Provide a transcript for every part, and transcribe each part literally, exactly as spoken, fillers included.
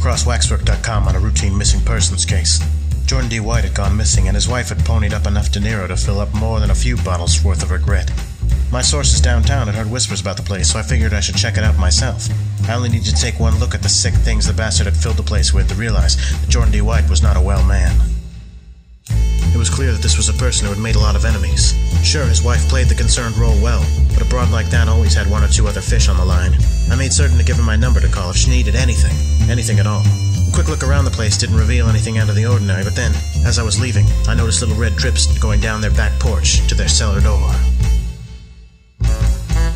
across waxwork dot com on a routine missing persons case. Jordan D. White had gone missing, and his wife had ponied up enough dinero to fill up more than a few bottles worth of regret. My sources downtown had heard whispers about the place, so I figured I should check it out myself. I only needed to take one look at the sick things the bastard had filled the place with to realize that Jordan D. White was not a well man. It was clear that this was a person who had made a lot of enemies. Sure, his wife played the concerned role well, but a broad like that always had one or two other fish on the line. I made certain to give her my number to call if she needed anything, anything at all. A quick look around the place didn't reveal anything out of the ordinary, but then, as I was leaving, I noticed little red trips going down their back porch to their cellar door.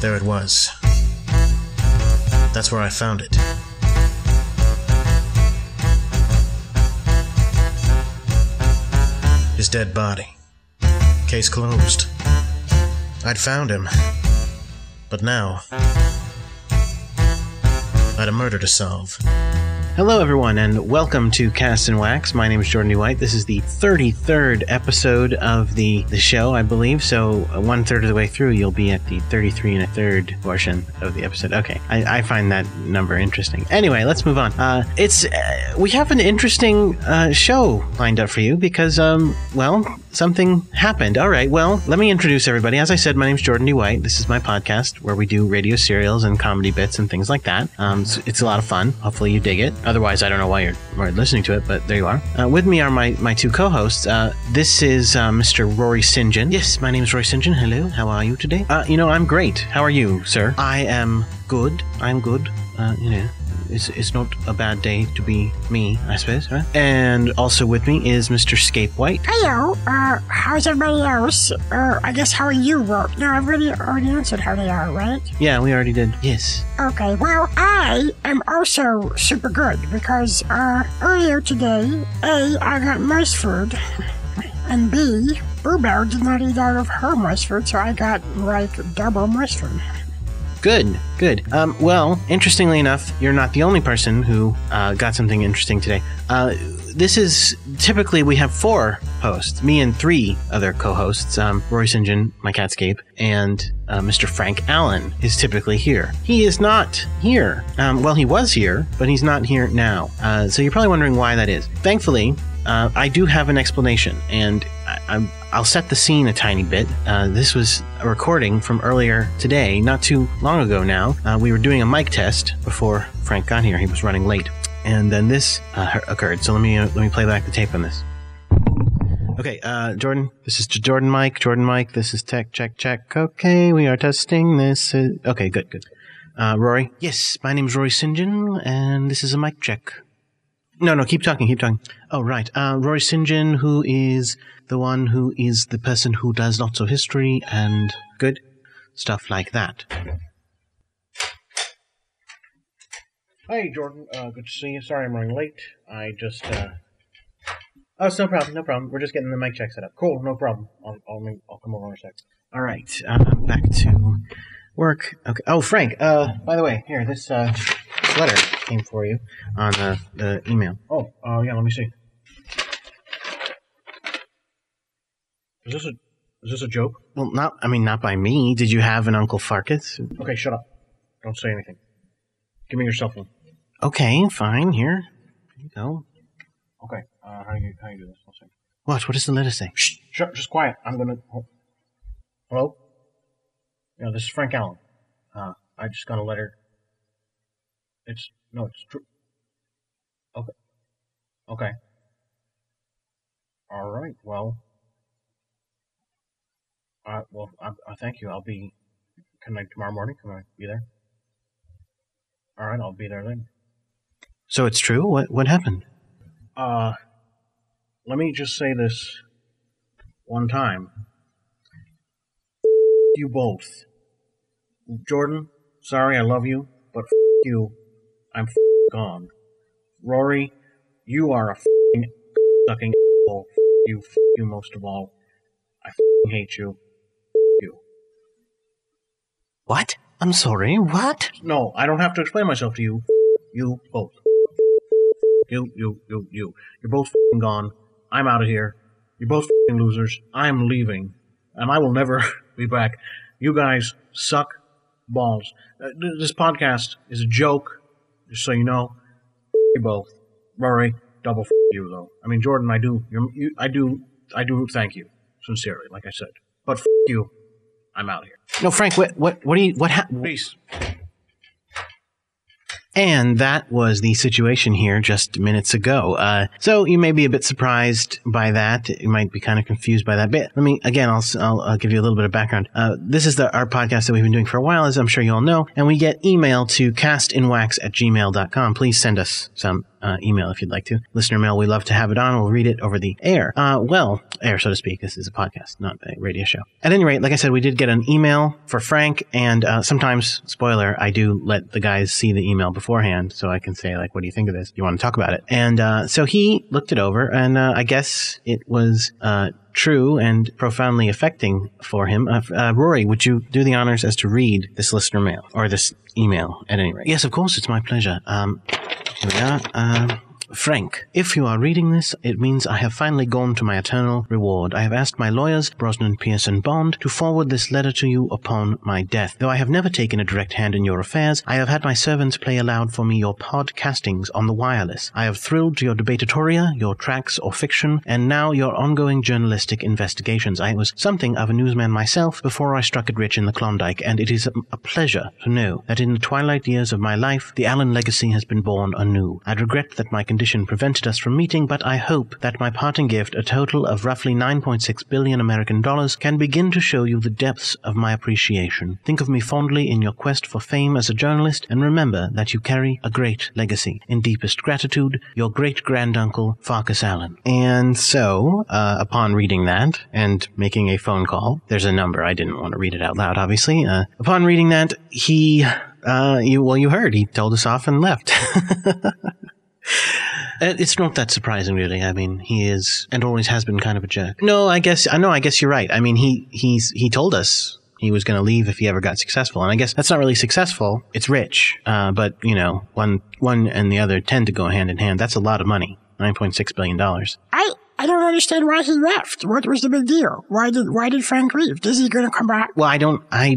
There it was. That's where I found it. His dead body. Case closed. I'd found him. But now, I'd a murder to solve. Hello, everyone, and welcome to Cast and Wax. My name is Jordan D. White. This is the thirty-third episode of the, the show, I believe. So one-third of the way through, you'll be at the thirty-three and a third portion of the episode. Okay, I, I find that number interesting. Anyway, let's move on. Uh, it's uh, we have an interesting uh, show lined up for you because, um, well, something happened. All right, well, let me introduce everybody. As I said, my name is Jordan D. White. This is my podcast where we do radio serials and comedy bits and things like that. Um, so it's a lot of fun. Hopefully you dig it. Otherwise, I don't know why you're, why you're listening to it, but there you are. Uh, with me are my, my two co-hosts. Uh, this is uh, Mister Rory Saint John. Yes, my name is Rory Saint John. Hello, how are you today? Uh, you know, I'm great. How are you, sir? I am good. I'm good. Uh, you know, it's, it's not a bad day to be me, I suppose, right? And also with me is Mister Scapewhite. Hello. Uh, how's everybody else? Uh, I guess how are you, Rory? No, everybody already answered how they are, right? Yeah, we already did. Yes. Okay, well, I am also super good because, uh, earlier today, A, I got mouse food, and B, Boo Bell did not eat out of her mouse food, so I got, like, double mouse food. Good, good. Um, well, interestingly enough, you're not the only person who uh, got something interesting today. Uh, this is, typically we have four hosts, me and three other co-hosts, um, Rory Saint John, my Catscape, and uh, Mister Frank Allen is typically here. He is not here. Um, well, he was here, but he's not here now. Uh, so you're probably wondering why that is. Thankfully, uh, I do have an explanation, and I, I'm I'll set the scene a tiny bit. Uh, this was a recording from earlier today, not too long ago now. Uh, we were doing a mic test before Frank got here. He was running late. And then this uh, occurred. So let me uh, let me play back the tape on this. Okay, uh, Jordan, this is Jordan Mike. Jordan Mike, this is tech, check, check. Okay, we are testing this. Uh, okay, good, good. Uh, Rory? Yes, my name's Rory Saint John, and this is a mic check. No, no, keep talking, keep talking. Oh, right. Uh, Rory Saint John, who is the one who is the person who does lots of history and good stuff like that. Hi, Jordan. Uh, good to see you. Sorry I'm running late. I just, uh... Oh, it's no problem, no problem. We're just getting the mic check set up. Cool, no problem. I'll, I'll, I'll come over in a sec. All right, uh, back to work. Okay. Oh, Frank, uh, by the way, here, this, uh... letter came for you on the, the email. Oh, uh, yeah, let me see. Is this a is this a joke? Well, not, I mean, not by me. Did you have an Uncle Farkas? Okay, shut up. Don't say anything. Give me your cell phone. Okay, fine. Here, here you go. Okay, uh, how do you how do you do this? Let's see. What? What does the letter say? Shh, shut up, just quiet. I'm gonna. Oh. Hello. Yeah, this is Frank Allen. Uh, I just got a letter. It's, no, it's true. Okay. Okay. All right, well. Uh, well, I, I thank you. I'll be, can I, tomorrow morning? Can I be there? All right, I'll be there then. So it's true? What, what happened? Uh, let me just say this one time. You both. Jordan, sorry, I love you, but f*** you. I'm f***ing gone. Rory, you are a f***ing sucking asshole. F*** you, f*** you most of all. I f***ing hate you. F*** you. What? I'm sorry, what? No, I don't have to explain myself to you. F*** you both. You, you, you, you. You're both f***ing gone. I'm out of here. You're both f***ing losers. I'm leaving. And I will never be back. You guys suck balls. Uh, this podcast is a joke. Just so you know, you both. Rory, double f*** you, though. I mean, Jordan, I do, you're, you, I do, I do thank you, sincerely, like I said. But f*** you, I'm out of here. No, Frank, what, what, what do you, what happened? Please. And that was the situation here just minutes ago. Uh, so you may be a bit surprised by that. You might be kind of confused by that. But let me, again, I'll, I'll, I'll give you a little bit of background. Uh, this is the, our podcast that we've been doing for a while, as I'm sure you all know. And we get email to cast in wax at gmail dot com. Please send us some uh, email if you'd like to. Listener mail, we love to have it on. We'll read it over the air. Uh, well, air, so to speak. This is a podcast, not a radio show. At any rate, like I said, we did get an email for Frank. And uh, sometimes, spoiler, I do let the guys see the email before. beforehand, so I can say, like, what do you think of this? You want to talk about it? And uh, so he looked it over, and uh, I guess it was uh, true and profoundly affecting for him. Uh, uh, Rory, would you do the honors as to read this listener mail, or this email, at any rate? Yes, of course, it's my pleasure. Um, here we are. Um... Frank, if you are reading this, it means I have finally gone to my eternal reward. I have asked my lawyers, Brosnan, Pearson, Bond, to forward this letter to you upon my death. Though I have never taken a direct hand in your affairs, I have had my servants play aloud for me your podcastings on the wireless. I have thrilled to your debatoria, your tracts or fiction, and now your ongoing journalistic investigations. I was something of a newsman myself before I struck it rich in the Klondike, and it is a pleasure to know that in the twilight years of my life, the Allen legacy has been born anew. I regret that my condition prevented us from meeting, but I hope that my parting gift, a total of roughly nine point six billion American dollars, can begin to show you the depths of my appreciation. Think of me fondly in your quest for fame as a journalist, and remember that you carry a great legacy. In deepest gratitude, your great-granduncle, Farkas Allen. And so, uh, upon reading that and making a phone call, there's a number, I didn't want to read it out loud, obviously, uh, upon reading that, he, uh, you, well, you heard, he told us off and left. It's not that surprising, really. I mean, he is, and always has been, kind of a jerk. No, I guess, I know, I guess you're right. I mean, he, he's, he told us he was going to leave if he ever got successful. And I guess that's not really successful. It's rich. Uh, but, you know, one, one and the other tend to go hand in hand. That's a lot of money. nine point six billion dollars. I, I don't understand why he left. What was the big deal? Why did, why did Frank leave? Is he going to come back? Well, I don't, I,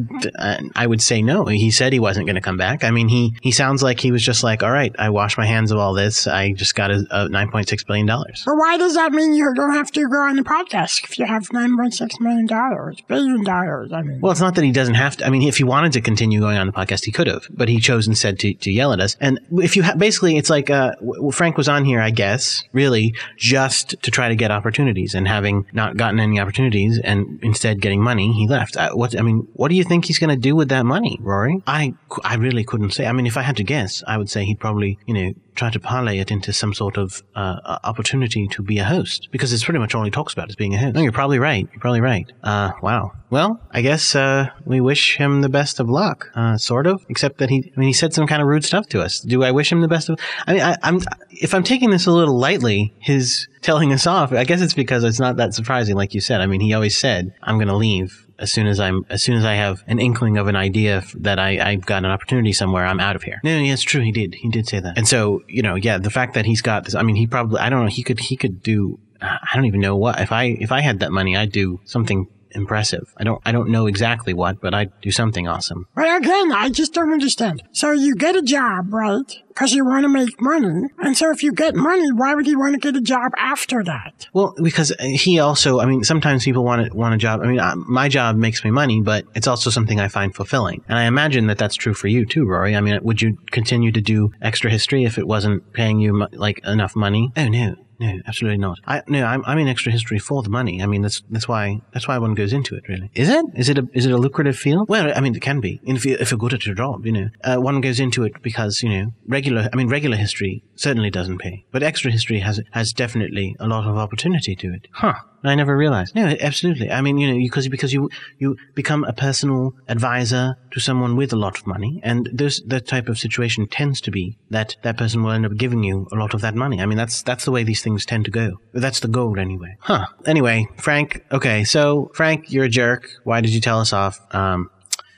I would say no. He said he wasn't going to come back. I mean, he, he sounds like he was just like, all right, I wash my hands of all this. I just got a, a nine point six billion dollars. But why does that mean you don't have to go on the podcast if you have nine point six million dollars? Billion dollars, I mean. Well, it's not that he doesn't have to. I mean, if he wanted to continue going on the podcast, he could have, but he chose instead to, to yell at us. And if you ha- basically, it's like, uh, Frank was on here, I guess, really just to try to get opportunities, and having not gotten any opportunities and instead getting money, he left. I, what I mean, what do you think he's going to do with that money, Rory? I, I really couldn't say. I mean, if I had to guess, I would say he'd probably, you know, try to parlay it into some sort of uh, opportunity to be a host, because it's pretty much all he talks about is being a host. No, you're probably right. You're probably right. Uh, wow. Well, I guess uh, we wish him the best of luck, uh, sort of, except that he, I mean, he said some kind of rude stuff to us. Do I wish him the best of, I mean, I, I'm, if I'm taking this a little lightly, his telling us off, I guess it's because it's not that surprising, like you said. I mean, he always said, I'm going to leave. As soon as I'm, as soon as I have an inkling of an idea that I, I've got an opportunity somewhere, I'm out of here. No, no, yeah, it's true. He did. He did say that. And so, you know, yeah, the fact that he's got this, I mean, he probably, I don't know, he could, he could do, I don't even know what, if I, if I had that money, I'd do something impressive. I don't, I don't know exactly what, but I'd do something awesome. But again, I just don't understand. So you get a job, right? Because you want to make money. And so if you get money, why would you want to get a job after that? Well, because he also, I mean, sometimes people want, want a job. I mean, I, my job makes me money, but it's also something I find fulfilling. And I imagine that that's true for you too, Rory. I mean, would you continue to do extra history if it wasn't paying you, like, enough money? Oh, no. No, absolutely not. I, no, I'm, I'm in extra history for the money. I mean, that's, that's why, that's why one goes into it, really. Is it? Is it a, is it a lucrative field? Well, I mean, it can be. If you're, if you're good at your job, you know, uh, one goes into it because, you know, regular, I mean, regular history certainly doesn't pay, but extra history has, has definitely a lot of opportunity to it. Huh. I never realized. No, absolutely. I mean, you know, because, because you, you become a personal advisor to someone with a lot of money, and this, that type of situation tends to be that that person will end up giving you a lot of that money. I mean, that's, that's the way these things tend to go. That's the goal anyway. Huh. Anyway, Frank, okay, so Frank, you're a jerk. Why did you tell us off? Um,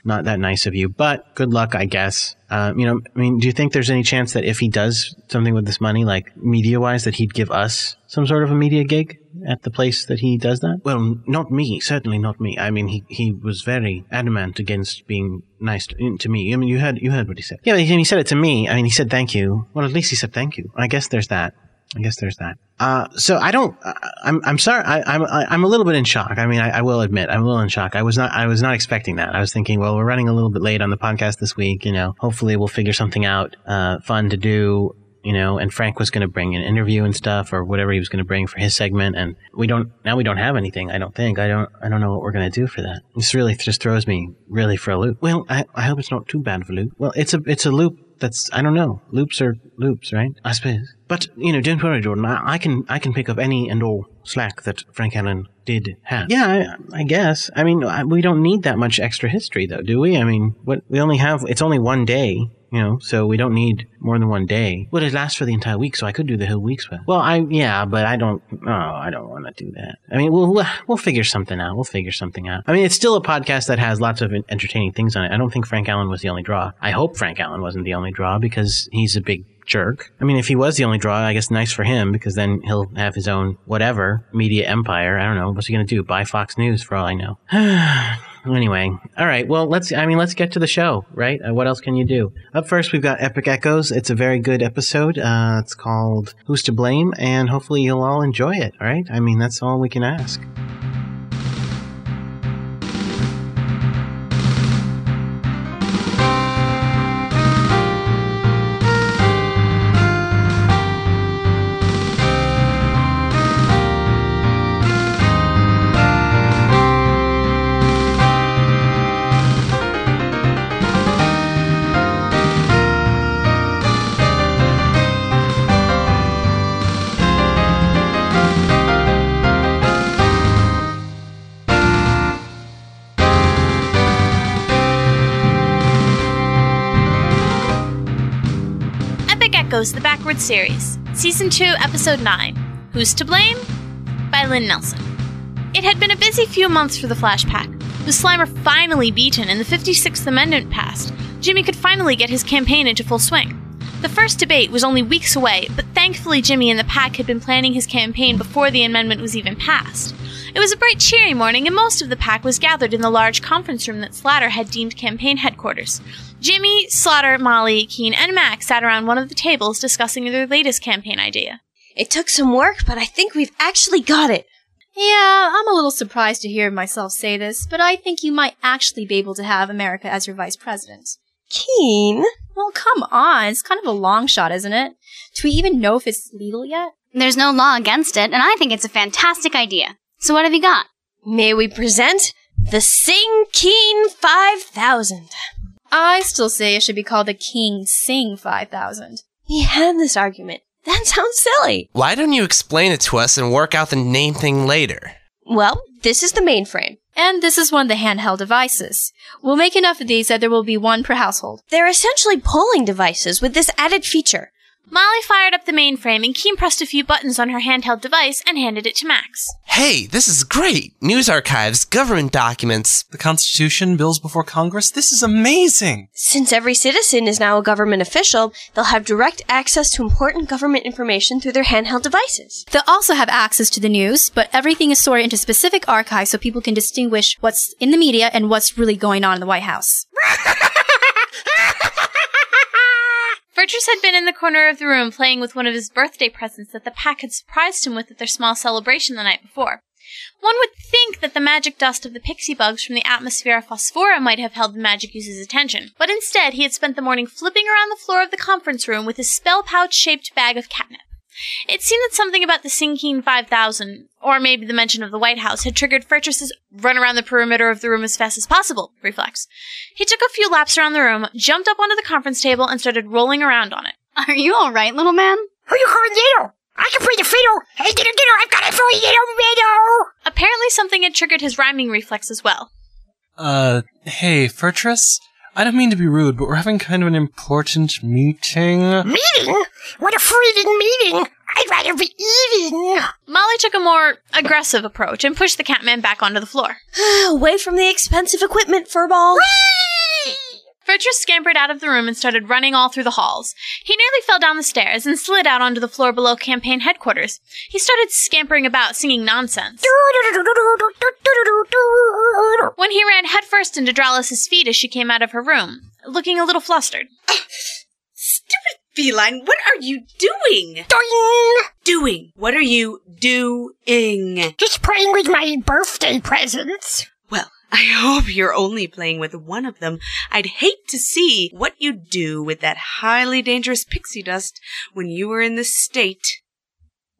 not that nice of you, but good luck, I guess. Uh, you know, I mean, do you think there's any chance that if he does something with this money, like media-wise, that he'd give us some sort of a media gig at the place that he does that? Well, not me. Certainly not me. I mean, he, he was very adamant against being nice to, to me. I mean, you heard, you heard what he said. Yeah, but he, he said it to me. I mean, he said thank you. Well, at least he said thank you. I guess there's that. I guess there's that. Uh, so I don't. I'm. I'm sorry. I, I'm. I'm a little bit in shock. I mean, I, I will admit, I'm a little in shock. I was not. I was not expecting that. I was thinking, well, we're running a little bit late on the podcast this week. You know, hopefully we'll figure something out uh, fun to do. You know, and Frank was going to bring an interview and stuff, or whatever he was going to bring for his segment. And we don't. Now we don't have anything. I don't think. I don't. I don't know what we're going to do for that. This really just throws me really for a loop. Well, I. I hope it's not too bad of a loop. Well, it's a. It's a loop. That's, I don't know. Loops are loops, right? I suppose. But, you know, don't worry, Jordan. I, I can I can pick up any and all slack that Frank Allen did have. Yeah, I, I guess. I mean, I, we don't need that much extra history, though, do we? I mean, what we only have, it's only one day, you know, so we don't need more than one day. Well, it lasts for the entire week, so I could do the whole week's well. Well, I, yeah, but I don't, oh, I don't want to do that. I mean, we'll, we'll figure something out. We'll figure something out. I mean, it's still a podcast that has lots of entertaining things on it. I don't think Frank Allen was the only draw. I hope Frank Allen wasn't the only draw, because he's a big jerk. I mean, if he was the only draw, I guess nice for him, because then he'll have his own whatever media empire. I don't know. What's he going to do? Buy Fox News for all I know. Anyway. All right. Well, let's, I mean, let's get to the show, right? Uh, what else can you do? Up first, we've got Epic Echoes. It's a very good episode. Uh, it's called Who's to Blame? And hopefully you'll all enjoy it. All right. I mean, that's all we can ask. The Backward Series, Season two, Episode nine, Who's to Blame? By Lynn Nelson. It had been a busy few months for the Flash Pack. With Slimer finally beaten and the fifty-sixth Amendment passed, Jimmy could finally get his campaign into full swing. The first debate was only weeks away, but thankfully Jimmy and the Pack had been planning his campaign before the amendment was even passed. It was a bright, cheery morning, and most of the Pack was gathered in the large conference room that Slatter had deemed campaign headquarters. Jimmy, Slaughter, Molly, Keen, and Max sat around one of the tables discussing their latest campaign idea. It took some work, but I think we've actually got it. Yeah, I'm a little surprised to hear myself say this, but I think you might actually be able to have America as your vice president. Keen? Well, come on. It's kind of a long shot, isn't it? Do we even know if it's legal yet? There's no law against it, and I think it's a fantastic idea. So what have you got? May we present the Sing King five thousand. I still say it should be called the King Sing five thousand. We had this argument. That sounds silly. Why don't you explain it to us and work out the name thing later? Well, this is the mainframe. And this is one of the handheld devices. We'll make enough of these that there will be one per household. They're essentially polling devices with this added feature. Molly fired up the mainframe, and Keen pressed a few buttons on her handheld device and handed it to Max. Hey, this is great! News archives, government documents, the Constitution, bills before Congress, this is amazing! Since every citizen is now a government official, they'll have direct access to important government information through their handheld devices. They'll also have access to the news, but everything is sorted into specific archives so people can distinguish what's in the media and what's really going on in the White House. Fertress had been in the corner of the room playing with one of his birthday presents that the Pack had surprised him with at their small celebration the night before. One would think that the magic dust of the pixie bugs from the atmosphere of Phosphora might have held the magic user's attention, but instead he had spent the morning flipping around the floor of the conference room with his spell pouch-shaped bag of catnip. It seemed that something about the Sing King five thousand, or maybe the mention of the White House, had triggered Fertress's run around the perimeter of the room as fast as possible reflex. He took a few laps around the room, jumped up onto the conference table, and started rolling around on it. Are you alright, little man? Who you calling little? I can play the fiddle! Hey, get him, get him! I've got it for you, little middle! Apparently something had triggered his rhyming reflex as well. Uh, hey, Fertress? I don't mean to be rude, but we're having kind of an important meeting. Meeting? What a freaking meeting! I'd rather be eating! Molly took a more aggressive approach and pushed the Catman back onto the floor. Away from the expensive equipment, furball! Whee! Fertress scampered out of the room and started running all through the halls. He nearly fell down the stairs and slid out onto the floor below campaign headquarters. He started scampering about, singing nonsense. When he ran headfirst into Dralis' feet as she came out of her room, looking a little flustered. Stupid feline. What are you doing? Doing. Doing. What are you doing? Just playing with my birthday presents. Well, I hope you're only playing with one of them. I'd hate to see what you do with that highly dangerous pixie dust when you were in this state.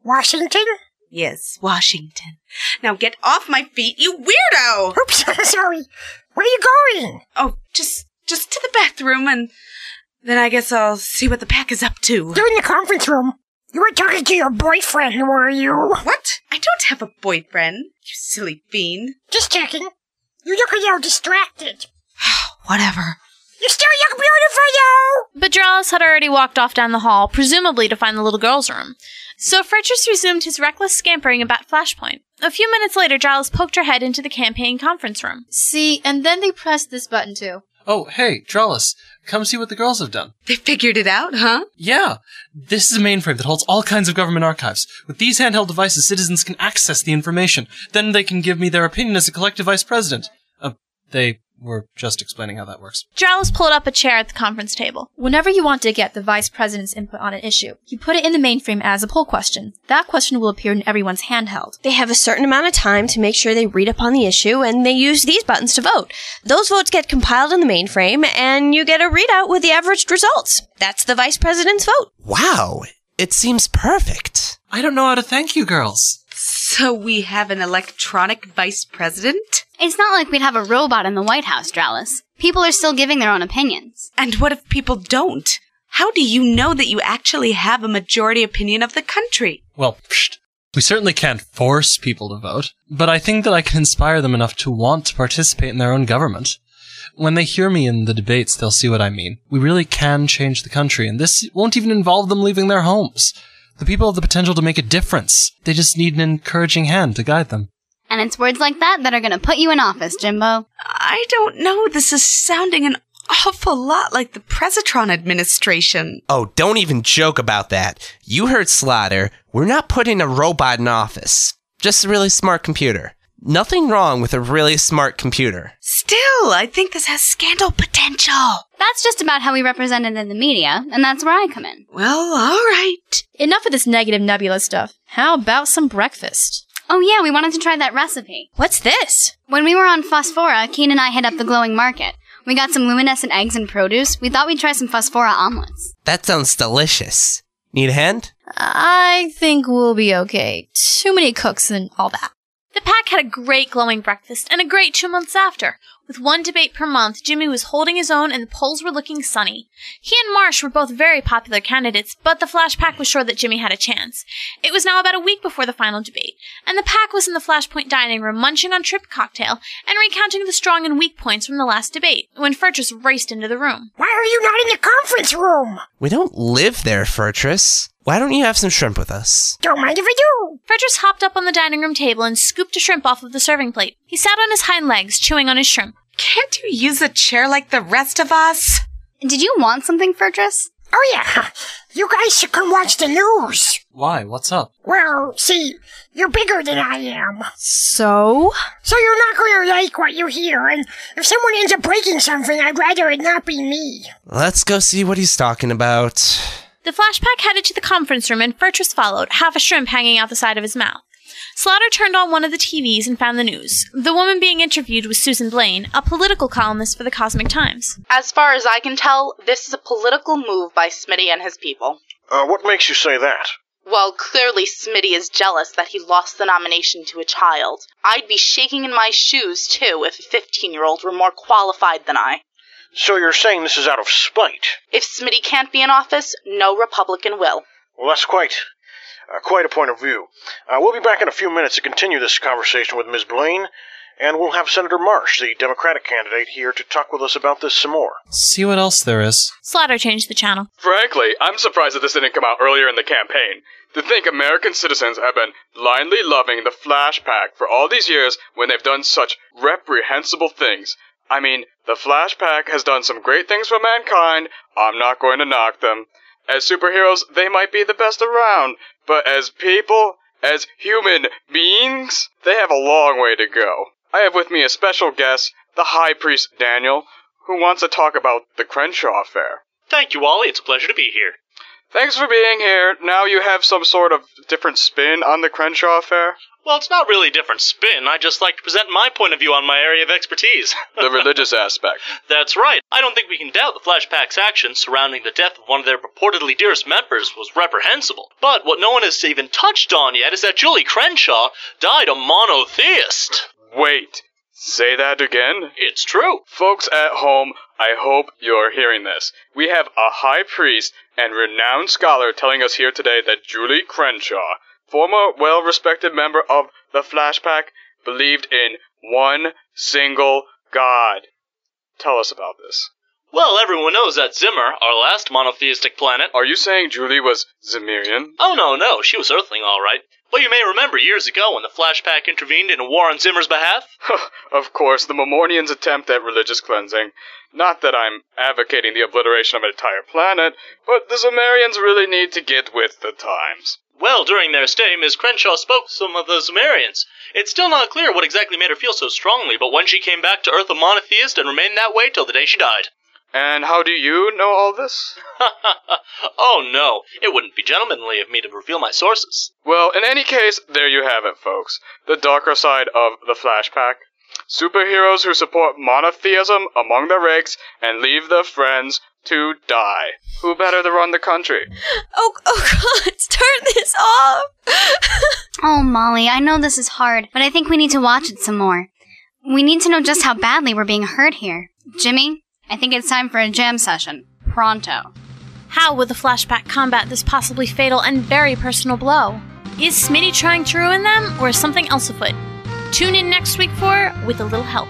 Washington? Yes, Washington. Now get off my feet, you weirdo! Oops, sorry. Where are you going? Oh, just just to the bathroom, and then I guess I'll see what the pack is up to. You're in the conference room. You were talking to your boyfriend, were you? What? I don't have a boyfriend, you silly fiend. Just checking. You look all distracted. Whatever. You still look beautiful, yo! But Dralis had already walked off down the hall, presumably to find the little girl's room. So Fertress resumed his reckless scampering about Flashpoint. A few minutes later, Dralis poked her head into the campaign conference room. See, and then they pressed this button, too. Oh, hey, Dralis, come see what the girls have done. They figured it out, huh? Yeah. This is a mainframe that holds all kinds of government archives. With these handheld devices, citizens can access the information. Then they can give me their opinion as a collective vice president. Uh, they were just explaining how that works. Dralis pulled up a chair at the conference table. Whenever you want to get the vice president's input on an issue, you put it in the mainframe as a poll question. That question will appear in everyone's handheld. They have a certain amount of time to make sure they read up on the issue, and they use these buttons to vote. Those votes get compiled in the mainframe, and you get a readout with the averaged results. That's the vice president's vote. Wow, it seems perfect. I don't know how to thank you, girls. So we have an electronic vice president? It's not like we'd have a robot in the White House, Dralis. People are still giving their own opinions. And what if people don't? How do you know that you actually have a majority opinion of the country? Well, psht, we certainly can't force people to vote, but I think that I can inspire them enough to want to participate in their own government. When they hear me in the debates, they'll see what I mean. We really can change the country, and this won't even involve them leaving their homes. The people have the potential to make a difference. They just need an encouraging hand to guide them. And it's words like that that are going to put you in office, Jimbo. I don't know. This is sounding an awful lot like the Presitron administration. Oh, don't even joke about that. You heard Slaughter. We're not putting a robot in office. Just a really smart computer. Nothing wrong with a really smart computer. Still, I think this has scandal potential. That's just about how we represent it in the media, and that's where I come in. Well, all right. Enough of this negative nebula stuff. How about some breakfast? Oh yeah, we wanted to try that recipe. What's this? When we were on Phosphora, Keen and I hit up the glowing market. We got some luminescent eggs and produce. We thought we'd try some Phosphora omelets. That sounds delicious. Need a hand? I think we'll be okay. Too many cooks and all that. The pack had a great glowing breakfast and a great two months after. With one debate per month, Jimmy was holding his own and the polls were looking sunny. He and Marsh were both very popular candidates, but the Flash Pack was sure that Jimmy had a chance. It was now about a week before the final debate, and the pack was in the Flashpoint dining room munching on Trip Cocktail and recounting the strong and weak points from the last debate, when Fertress raced into the room. Why are you not in the conference room? We don't live there, Fertress. Why don't you have some shrimp with us? Don't mind if I do! Fertress hopped up on the dining room table and scooped a shrimp off of the serving plate. He sat on his hind legs, chewing on his shrimp. Can't you use a chair like the rest of us? Did you want something, Fertress? Oh yeah, you guys should come watch the news. Why, what's up? Well, see, you're bigger than I am. So? So you're not going to like what you hear, and if someone ends up breaking something, I'd rather it not be me. Let's go see what he's talking about. The Flashpack headed to the conference room and Fertress followed, half a shrimp hanging out the side of his mouth. Slaughter turned on one of the T Vs and found the news. The woman being interviewed was Susan Blaine, a political columnist for the Cosmic Times. As far as I can tell, this is a political move by Smitty and his people. Uh, what makes you say that? Well, clearly Smitty is jealous that he lost the nomination to a child. I'd be shaking in my shoes, too, if a fifteen-year-old were more qualified than I. So you're saying this is out of spite? If Smitty can't be in office, no Republican will. Well, that's quite, uh, quite a point of view. Uh, we'll be back in a few minutes to continue this conversation with Miz Blaine, and we'll have Senator Marsh, the Democratic candidate, here to talk with us about this some more. See what else there is. Slaughter changed the channel. Frankly, I'm surprised that this didn't come out earlier in the campaign. To think American citizens have been blindly loving the Flash Pack for all these years when they've done such reprehensible things. I mean, the Flash Pack has done some great things for mankind. I'm not going to knock them. As superheroes, they might be the best around, but as people, as human beings, they have a long way to go. I have with me a special guest, the High Priest Daniel, who wants to talk about the Crenshaw Affair. Thank you, Wally. It's a pleasure to be here. Thanks for being here. Now you have some sort of different spin on the Crenshaw Affair? Well, it's not really a different spin. I just like to present my point of view on my area of expertise. The religious aspect. That's right. I don't think we can doubt the Flashpack's actions surrounding the death of one of their purportedly dearest members was reprehensible. But what no one has even touched on yet is that Julie Crenshaw died a monotheist. Wait. Say that again? It's true. Folks at home, I hope you're hearing this. We have a high priest and renowned scholar telling us here today that Julie Crenshaw, former well-respected member of the Flashpack, believed in one single god. Tell us about this. Well, everyone knows that Zimmer, our last monotheistic planet... Are you saying Julie was Zimmerian? Oh, no, no. She was Earthling, all right. Well, you may remember years ago when the Flashpack intervened in a war on Zimmer's behalf. Of course, the Memornians' attempt at religious cleansing. Not that I'm advocating the obliteration of an entire planet, but the Zimmerians really need to get with the times. Well, during their stay, Miz Crenshaw spoke to some of the Zimmerians. It's still not clear what exactly made her feel so strongly, but when she came back to Earth a monotheist and remained that way till the day she died. And how do you know all this? Oh, no. It wouldn't be gentlemanly of me to reveal my sources. Well, in any case, there you have it, folks. The darker side of the Flashpack. Superheroes who support monotheism among the rakes and leave their friends to die. Who better to run the country? Oh, oh God, turn this off! Oh, Molly, I know this is hard, but I think we need to watch it some more. We need to know just how badly we're being hurt here. Jimmy? I think it's time for a jam session. Pronto. How will the Flashpack combat this possibly fatal and very personal blow? Is Smitty trying to ruin them, or is something else afoot? Tune in next week for With a Little Help.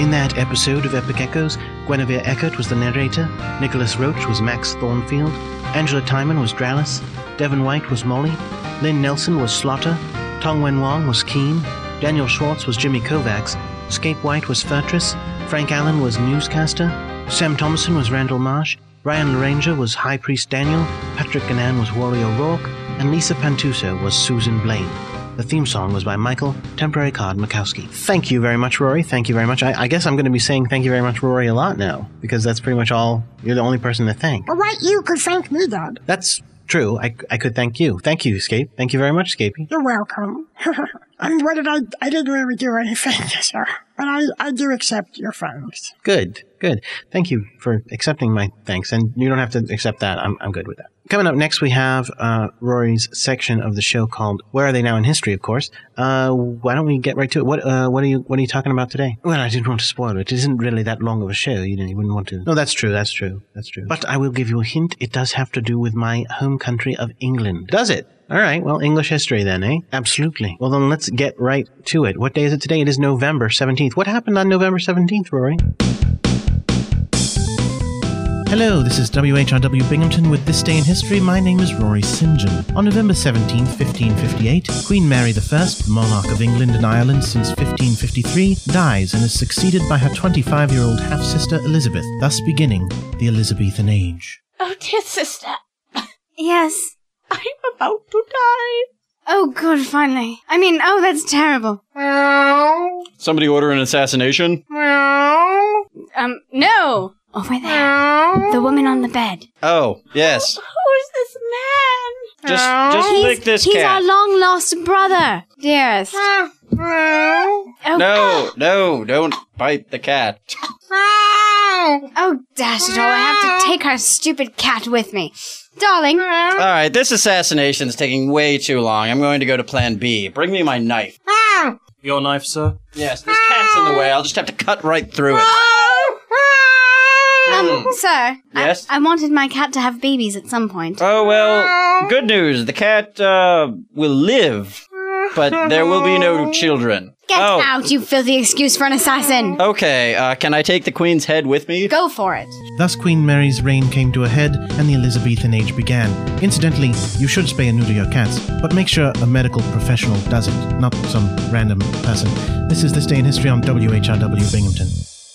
In that episode of Epic Echoes, Guinevere Eckert was the narrator, Nicholas Roach was Max Thornfield, Angela Tyman was Dralis, Devin White was Molly, Lynn Nelson was Slaughter, Tongwen Wong was Keen, Daniel Schwartz was Jimmy Kovacs, Scapewhite was Fertress, Frank Allen was Newscaster, Sam Thomason was Randall Marsh, Ryan LaRanger was High Priest Daniel, Patrick Gannan was Warrior Rourke, and Lisa Pantuso was Susan Blaine. The theme song was by Michael Temporary Card Mikowski. Thank you very much, Rory. Thank you very much. I, I guess I'm going to be saying thank you very much, Rory, a lot now, because that's pretty much all. You're the only person to thank. Well, right, you could thank me, Dad. That's true. I, I could thank you. Thank you, Scape. Thank you very much, Scapey. You're welcome. I mean, what did I... I didn't really do anything, sir. But I, I do accept your thanks. Good, good. Thank you for accepting my thanks. And you don't have to accept that. I'm, I'm good with that. Coming up next, we have uh, Rory's section of the show called Where Are They Now in History, of course. Uh, why don't we get right to it? What uh, what are you what are you talking about today? Well, I didn't want to spoil it. It isn't really that long of a show. You know, you wouldn't want to. No, that's true. That's true. That's true. But I will give you a hint. It does have to do with my home country of England. Does it? All right. Well, English history then, eh? Absolutely. Well, then let's get right to it. What day is it today? It is November seventeenth. What happened on November seventeenth, Rory? Hello, this is W H R W Binghamton with This Day in History. My name is Rory Saint John. On November seventeenth, fifteen fifty-eight, Queen Mary the First, monarch of England and Ireland since fifteen fifty-three, dies and is succeeded by her twenty-five-year-old half-sister Elizabeth, thus beginning the Elizabethan Age. Oh, dear sister. Yes. I'm about to die. Oh, good, finally. I mean, oh, that's terrible. Somebody order an assassination? Um, no! Over there. The woman on the bed. Oh, yes. Who, who's this man? Just, just he's, lick this he's cat. He's our long-lost brother, dearest. Oh, no, ah. no, don't bite the cat. Oh, dash it all. I have to take our stupid cat with me. Darling. All right, this assassination is taking way too long. I'm going to go to plan B. Bring me my knife. Your knife, sir? Yes, this cat's in the way. I'll just have to cut right through it. Um, sir, yes? I, I wanted my cat to have babies at some point. Oh, well, good news. The cat uh, will live, but there will be no children. Get oh. out, you filthy excuse for an assassin! Okay, uh, can I take the Queen's head with me? Go for it. Thus Queen Mary's reign came to a head, and the Elizabethan age began. Incidentally, you should spay and neuter your cats, but make sure a medical professional does it, not some random person. This is This Day in History on W H R W Binghamton.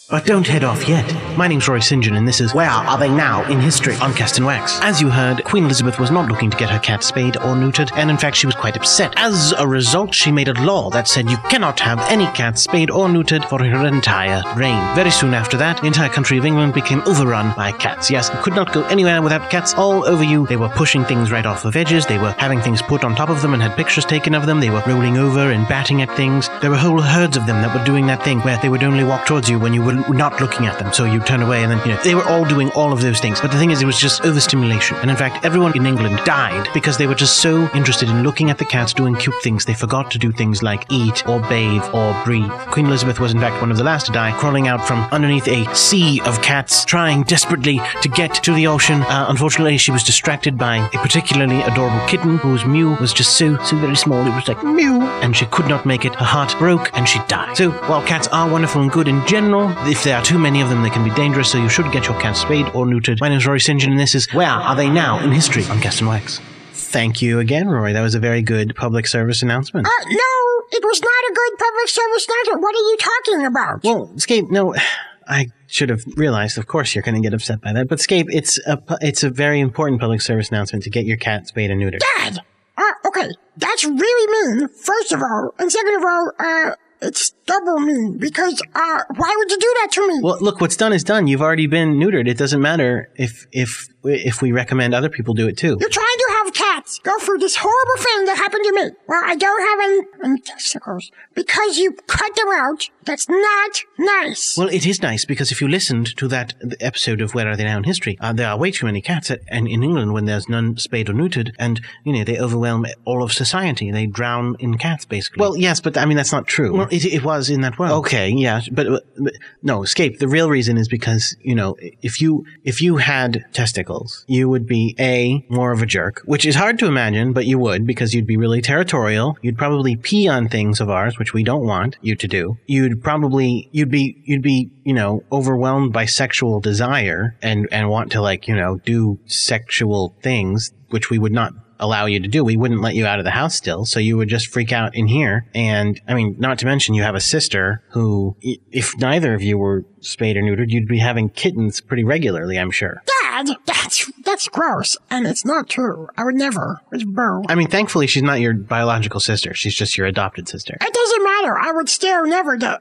But don't head off yet. My name's Rory Saint John and this is Where Are They Now in History on Cast and Wax. As you heard, Queen Elizabeth was not looking to get her cat spayed or neutered, and in fact she was quite upset. As a result, she made a law that said you cannot have any cat spayed or neutered for her entire reign. Very soon after that, the entire country of England became overrun by cats. Yes, you could not go anywhere without cats all over you. They were pushing things right off of edges, they were having things put on top of them and had pictures taken of them, they were rolling over and batting at things. There were whole herds of them that were doing that thing where they would only walk towards you when you were not looking at them, so you turn away, and then, you know, they were all doing all of those things. But the thing is, it was just overstimulation, and in fact everyone in England died because they were just so interested in looking at the cats doing cute things they forgot to do things like eat or bathe or breathe. Queen Elizabeth was in fact one of the last to die, crawling out from underneath a sea of cats, trying desperately to get to the ocean. Uh, unfortunately she was distracted by a particularly adorable kitten whose mew was just so so very small, it was like mew, and she could not make it. Her heart broke and she died. So while cats are wonderful and good in general, if there are too many of them, they can be dangerous, so you should get your cat spayed or neutered. My name's Rory Saint John, and this is Where Are They Now in History on Cast and Wax. Thank you again, Rory. That was a very good public service announcement. Uh, no, it was not a good public service announcement. What are you talking about? Well, Scape, no, I should have realized, of course, you're going to get upset by that. But Scape, it's a, it's a very important public service announcement to get your cat spayed and neutered. Dad! Uh, okay, that's really mean, first of all. And second of all, uh... it's double mean, because, uh, why would you do that to me? Well, look, what's done is done. You've already been neutered. It doesn't matter if, if, if we recommend other people do it too. You're trying to have cats go through this horrible thing that happened to me, where I don't have any, any testicles, because you cut them out. That's not nice. Well, it is nice, because if you listened to that episode of Where Are They Now in History, uh, there are way too many cats at, and in England when there's none spayed or neutered, and, you know, they overwhelm all of society. They drown in cats, basically. Well, yes, but, I mean, that's not true. Well, it, it was in that world. Okay, yeah, but, but no, Scape, the real reason is because, you know, if you, if you had testicles, you would be, A, more of a jerk, which is hard to imagine, but you would, because you'd be really territorial. You'd probably pee on things of ours, which we don't want you to do. You'd probably you'd be you'd be you know overwhelmed by sexual desire and and want to like you know do sexual things which we would not allow you to do. We wouldn't let you out of the house still, so you would just freak out in here. And I mean, not to mention you have a sister who, if neither of you were spayed or neutered, you'd be having kittens pretty regularly, I'm sure. Dad, that's that's gross, and it's not true. I would never. It's bro. I mean, thankfully she's not your biological sister. She's just your adopted sister. It doesn't matter. I would still never do.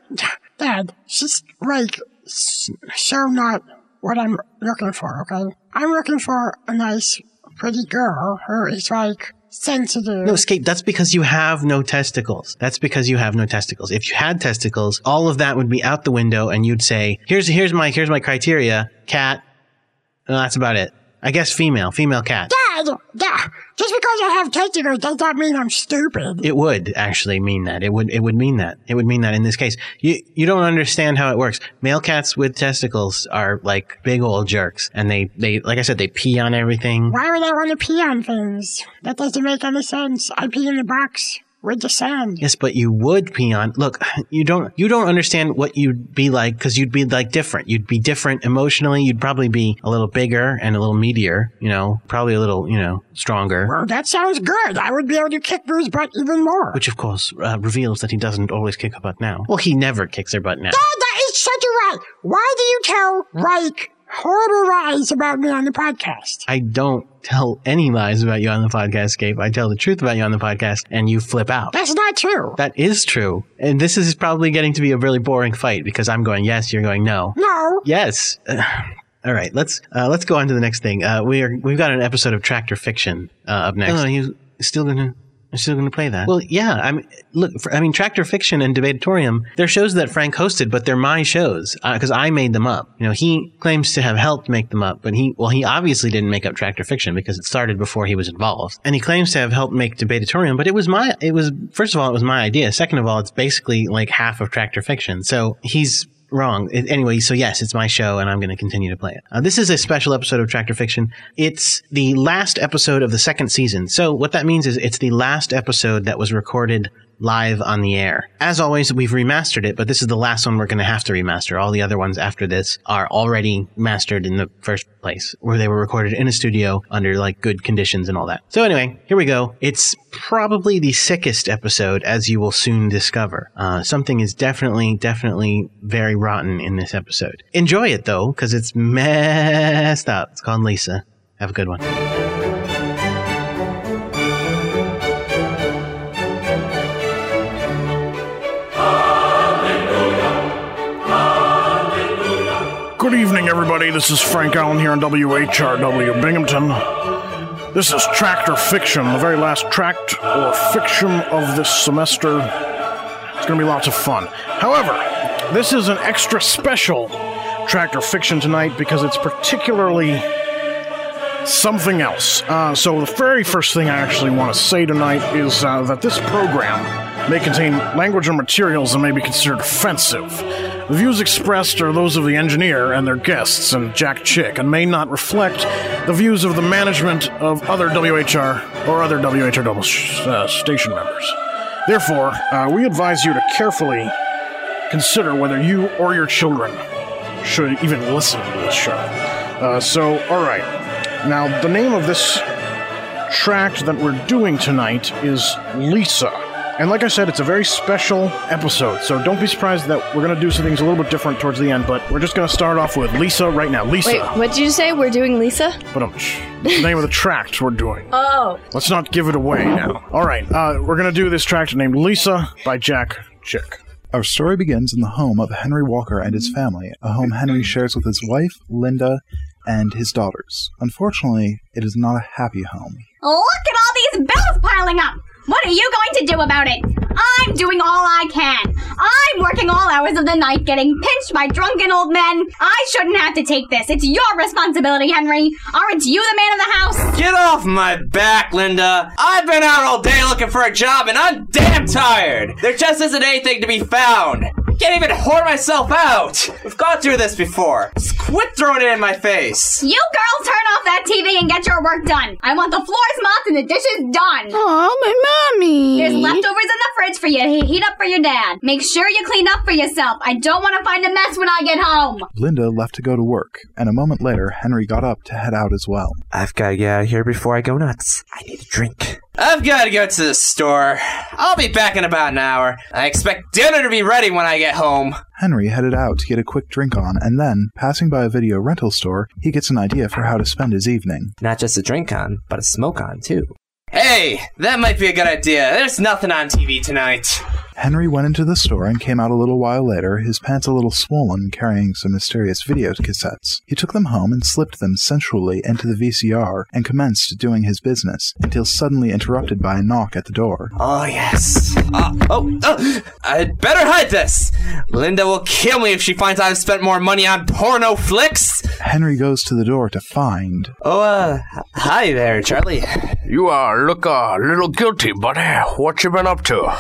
Dad, she's like so not what I'm looking for. Okay, I'm looking for a nice, pretty girl who is like sensitive. No, Scape, that's because you have no testicles. That's because you have no testicles. If you had testicles, all of that would be out the window, and you'd say, "Here's here's my here's my criteria: cat." No, that's about it. I guess female, female cat. Dad, Dad, just because I have testicles does not mean I'm stupid. It would actually mean that. It would. It would mean that. It would mean that in this case. You you don't understand how it works. Male cats with testicles are like big old jerks, and they they like I said, they pee on everything. Why would I want to pee on things? That doesn't make any sense. I pee in the box with the sand. Yes, but you would pee on. Look, you don't. You don't understand what you'd be like, because you'd be like different. You'd be different emotionally. You'd probably be a little bigger and a little meatier. You know, probably a little. You know, stronger. Well, that sounds good. I would be able to kick Drew's butt even more. Which, of course, uh, reveals that he doesn't always kick her butt now. Well, he never kicks her butt now. Dad, that is such a lie. Why do you tell like horrible lies about me on the podcast? I don't tell any lies about you on the podcast, Scape. I tell the truth about you on the podcast, and you flip out. That's not true. That is true. And this is probably getting to be a really boring fight, because I'm going yes, you're going no. No. Yes. All right, let's uh, let's go on to the next thing. Uh, we're we've got an episode of Tractor Fiction uh, up next. Oh, you're still gonna you're still gonna play that? Well, yeah. I mean, look, for, I mean, Tractor Fiction and Debatatorium, they're shows that Frank hosted, but they're my shows because uh, I made them up. You know, he claims to have helped make them up, but he well, he obviously didn't make up Tractor Fiction because it started before he was involved, and he claims to have helped make Debatatorium, but it was my it was first of all it was my idea. Second of all, it's basically like half of Tractor Fiction, so he's wrong. It, anyway, so yes, it's my show and I'm going to continue to play it. Uh, this is a special episode of Tractor Fiction. It's the last episode of the second season. So what that means is it's the last episode that was recorded live on the air. As always, we've remastered it, but this is the last one we're going to have to remaster. All the other ones after this are already mastered in the first place, where they were recorded in a studio under like good conditions and all that. So anyway, here we go. It's probably the sickest episode, as you will soon discover. Uh, something is definitely, definitely very rotten in this episode. Enjoy it, though, because it's messed up. It's called Lisa. Have a good one. Good evening, everybody. This is Frank Allen here on W H R W Binghamton. This is Tractor Fiction, the very last tract or fiction of this semester. It's going to be lots of fun. However, this is an extra special Tractor Fiction tonight because it's particularly something else. Uh, so the very first thing I actually want to say tonight is uh, that this program may contain language or materials that may be considered offensive. The views expressed are those of the engineer and their guests and Jack Chick, and may not reflect the views of the management of other W H R or other W H R W uh, station members. Therefore, uh, we advise you to carefully consider whether you or your children should even listen to this show. Uh, so, all right. Now, the name of this tract that we're doing tonight is Lisa. And like I said, it's a very special episode, so don't be surprised that we're going to do some things a little bit different towards the end, but we're just going to start off with Lisa right now. Lisa. Wait, what did you say? We're doing Lisa? Ba-dum-sh. That's the name of the tract we're doing. Oh. Let's not give it away now. All right, uh, we're going to do this tract named Lisa by Jack Chick. Our story begins in the home of Henry Walker and his family, a home Henry shares with his wife, Linda, and his daughters. Unfortunately, it is not a happy home. Look at all these bills piling up! What are you going to do about it? I'm doing all I can. I'm working all hours of the night, getting pinched by drunken old men. I shouldn't have to take this. It's your responsibility, Henry. Aren't you the man of the house? Get off my back, Linda. I've been out all day looking for a job, and I'm damn tired. There just isn't anything to be found. Can't even whore myself out. We've gone through this before. Just quit throwing it in my face. You girls turn off that T V and get your work done. I want the floors mopped and the dishes done. Oh, my mommy. There's leftovers in the fridge for you to heat up for your dad. Make sure you clean up for yourself. I don't want to find a mess when I get home. Linda left to go to work, and a moment later, Henry got up to head out as well. I've got to get out of here before I go nuts. I need a drink. I've got to go to the store. I'll be back in about an hour. I expect dinner to be ready when I get home. Henry headed out to get a quick drink on, and then, passing by a video rental store, he gets an idea for how to spend his evening. Not just a drink on, but a smoke on, too. Hey, that might be a good idea. There's nothing on T V tonight. Henry went into the store and came out a little while later, his pants a little swollen, carrying some mysterious video cassettes. He took them home and slipped them sensually into the V C R and commenced doing his business, until suddenly interrupted by a knock at the door. Oh, yes. Oh, oh, oh. I'd better hide this. Linda will kill me if she finds I've spent more money on porno flicks. Henry goes to the door to find... Oh, uh, hi there, Charlie. You uh, look uh, a little guilty, buddy. What you been up to?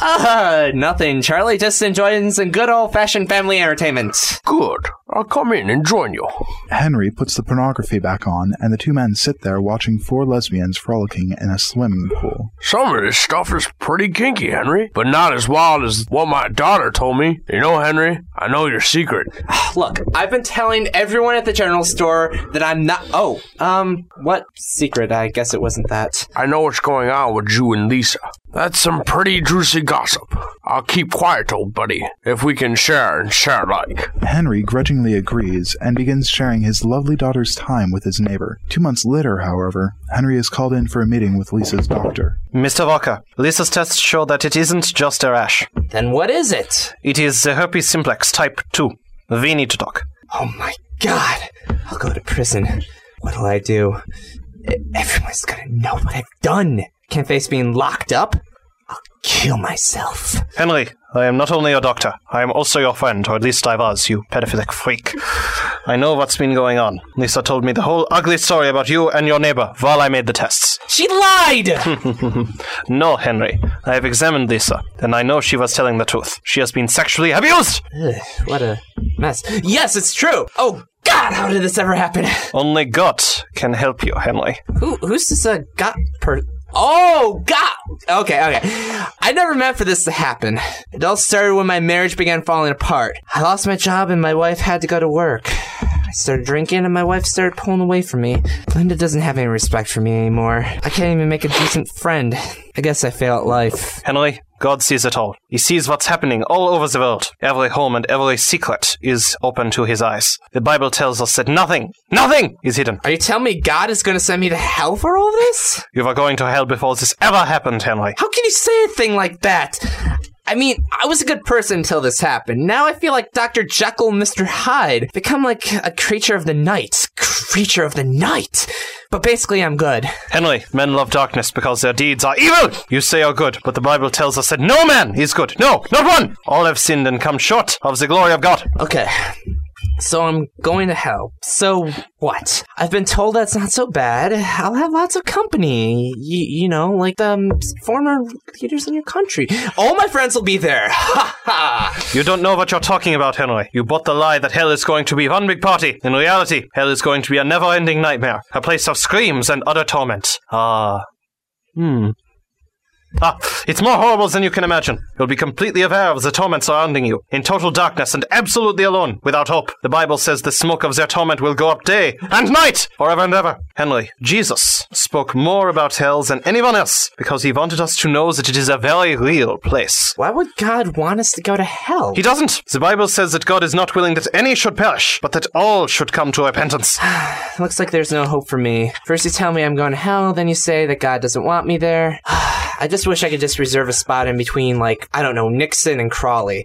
Uh, nothing, Charlie. Just enjoying some good old-fashioned family entertainment. Good. I'll come in and join you. Henry puts the pornography back on, and the two men sit there watching four lesbians frolicking in a swimming pool. Some of this stuff is pretty kinky, Henry, but not as wild as what my daughter told me. You know, Henry, I know your secret. Look, I've been telling everyone at the general store that I'm not... Oh, um, what secret? I guess it wasn't that. I know what's going on with you and Lisa. That's some pretty juicy gossip. I'll keep quiet, old buddy, if we can share and share like. Henry grudgingly agrees and begins sharing his lovely daughter's time with his neighbor. Two months later, however, Henry is called in for a meeting with Lisa's doctor. Mister Walker, Lisa's tests show that it isn't just a rash. Then what is it? It is the herpes simplex type two. We need to talk. Oh my God. I'll go to prison. What'll I do? Everyone's gonna know what I've done. Can't face being locked up. I'll kill myself. Henry, I am not only your doctor, I am also your friend, or at least I was, you pedophilic freak. I know what's been going on. Lisa told me the whole ugly story about you and your neighbor while I made the tests. She lied! No, Henry. I have examined Lisa, and I know she was telling the truth. She has been sexually abused! Ugh, what a mess. Yes, it's true! Oh, God, how did this ever happen? Only God can help you, Henry. Who, who's this uh, God per... Oh, God! Okay, okay. I never meant for this to happen. It all started when my marriage began falling apart. I lost my job and my wife had to go to work. I started drinking and my wife started pulling away from me. Linda doesn't have any respect for me anymore. I can't even make a decent friend. I guess I fail at life. Henry, God sees it all. He sees what's happening all over the world. Every home and every secret is open to his eyes. The Bible tells us that nothing, nothing is hidden. Are you telling me God is going to send me to hell for all this? You were going to hell before this ever happened, Henry. How can you say a thing like that? I mean, I was a good person until this happened. Now I feel like Doctor Jekyll and Mister Hyde. Become like a creature of the night. Creature of the night. But basically, I'm good. Henry, men love darkness because their deeds are evil. You say you're good, but the Bible tells us that no man is good. No, not one. All have sinned and come short of the glory of God. Okay. So I'm going to hell. So what? I've been told that's not so bad. I'll have lots of company. Y- you know, like the um, former leaders in your country. All my friends will be there. Ha ha! You don't know what you're talking about, Henry. You bought the lie that hell is going to be one big party. In reality, hell is going to be a never-ending nightmare. A place of screams and utter torment. Ah. Hmm. Ah, it's more horrible than you can imagine. You'll be completely aware of the torment surrounding you, in total darkness and absolutely alone, without hope. The Bible says the smoke of their torment will go up day and night, forever and ever. Henry, Jesus spoke more about hell than anyone else, because he wanted us to know that it is a very real place. Why would God want us to go to hell? He doesn't. The Bible says that God is not willing that any should perish, but that all should come to repentance. Looks like there's no hope for me. First you tell me I'm going to hell, then you say that God doesn't want me there. I just wish I could just reserve a spot in between, like, I don't know, Nixon and Crawley.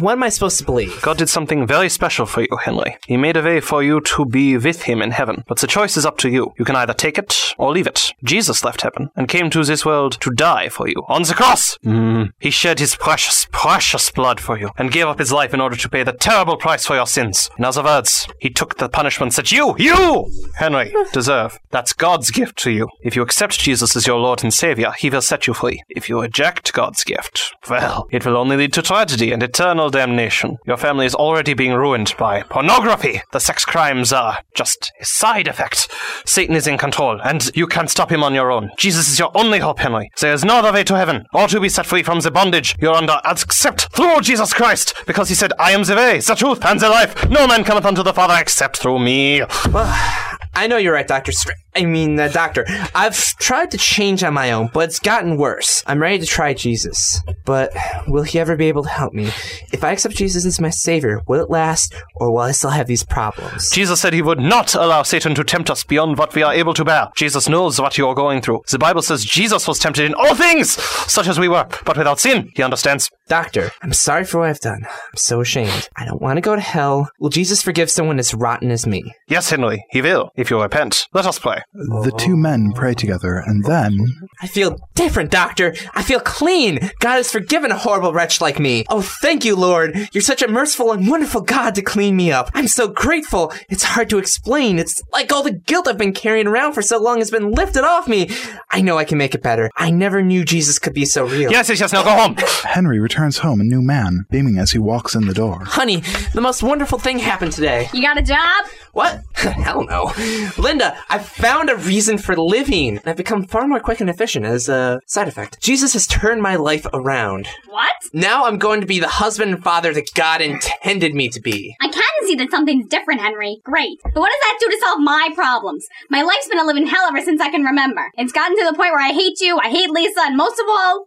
What am I supposed to believe? God did something very special for you, Henry. He made a way for you to be with him in heaven, but the choice is up to you. You can either take it or leave it. Jesus left heaven and came to this world to die for you on the cross. Mm. He shed his precious, precious blood for you and gave up his life in order to pay the terrible price for your sins. In other words, he took the punishments that you, you, Henry, deserve. That's God's gift to you. If you accept Jesus as your Lord and Savior, he will set you free. If you reject God's gift, well, it will only lead to tragedy and eternal damnation. Your family is already being ruined by pornography. The sex crimes are just a side effect. Satan is in control, and you can't stop him on your own. Jesus is your only hope, Henry. There is no other way to heaven, or to be set free from the bondage you're under, except through Jesus Christ, because he said, I am the way, the truth, and the life. No man cometh unto the Father except through me. Well, I know you're right, Doctor Str- I mean, uh, Doctor. I've tried to change on my own, but it's gotten worse. I'm ready to try Jesus, but will he ever be able to help me? If I accept Jesus as my savior, will it last, or will I still have these problems? Jesus said he would not allow Satan to tempt us beyond what we are able to bear. Jesus knows what you're going through. The Bible says Jesus was tempted in all things, such as we were, but without sin. He understands. Doctor, I'm sorry for what I've done. I'm so ashamed. I don't want to go to hell. Will Jesus forgive someone as rotten as me? Yes, Henry, he will. If you repent, let us pray. The two men pray together, and then... I feel different, Doctor. I feel clean. God has forgiven a horrible wretch like me. Oh, thank you, Lord. You're such a merciful and wonderful God to clean me up. I'm so grateful. It's hard to explain. It's like all the guilt I've been carrying around for so long has been lifted off me. I know I can make it better. I never knew Jesus could be so real. Yes, yes, yes. Now go home. Henry returns home a new man, beaming as he walks in the door. Honey, the most wonderful thing happened today. You got a job? What? Hell no. Linda, I've found a reason for living, and I've become far more quick and efficient as a side effect. Jesus has turned my life around. What? Now I'm going to be the husband and father that God intended me to be. I can see that something's different, Henry. Great. But what does that do to solve my problems? My life's been a living hell ever since I can remember. It's gotten to the point where I hate you, I hate Lisa, and most of all...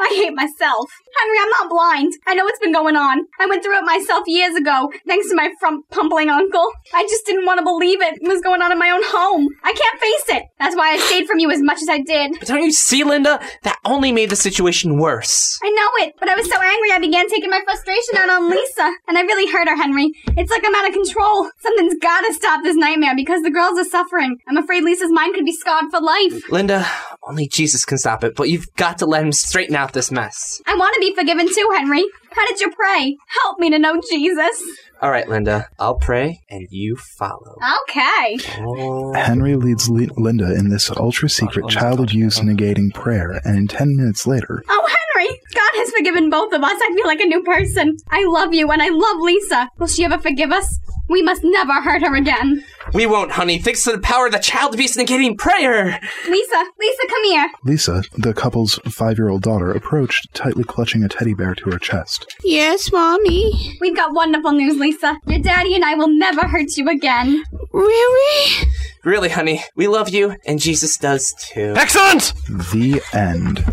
I hate myself. Henry, I'm not blind. I know what's been going on. I went through it myself years ago, thanks to my frump-pumpling uncle. I just didn't want to believe it. It was going on in my own home. I can't face it. That's why I stayed from you as much as I did. But don't you see, Linda? That only made the situation worse. I know it, but I was so angry I began taking my frustration out on Lisa. And I really hurt her, Henry. It's like I'm out of control. Something's gotta stop this nightmare because the girls are suffering. I'm afraid Lisa's mind could be scarred for life. Linda, only Jesus can stop it, but you've got to let him straighten out this mess. I want to be forgiven too, Henry. How did you pray? Help me to know Jesus. All right, Linda. I'll pray, and you follow. Okay. Oh. Henry leads Le- Linda in this ultra-secret, child abuse-negating prayer, and in ten minutes later... Oh, Henry! God has forgiven both of us. I feel like a new person. I love you, and I love Lisa. Will she ever forgive us? We must never hurt her again. We won't, honey, thanks to the power of the child beast negating prayer. Lisa, Lisa, come here. Lisa, the couple's five-year-old daughter, approached, tightly clutching a teddy bear to her chest. Yes, Mommy? We've got wonderful news, Lisa. Your daddy and I will never hurt you again. Really? Really, honey. We love you, and Jesus does, too. Excellent! The end.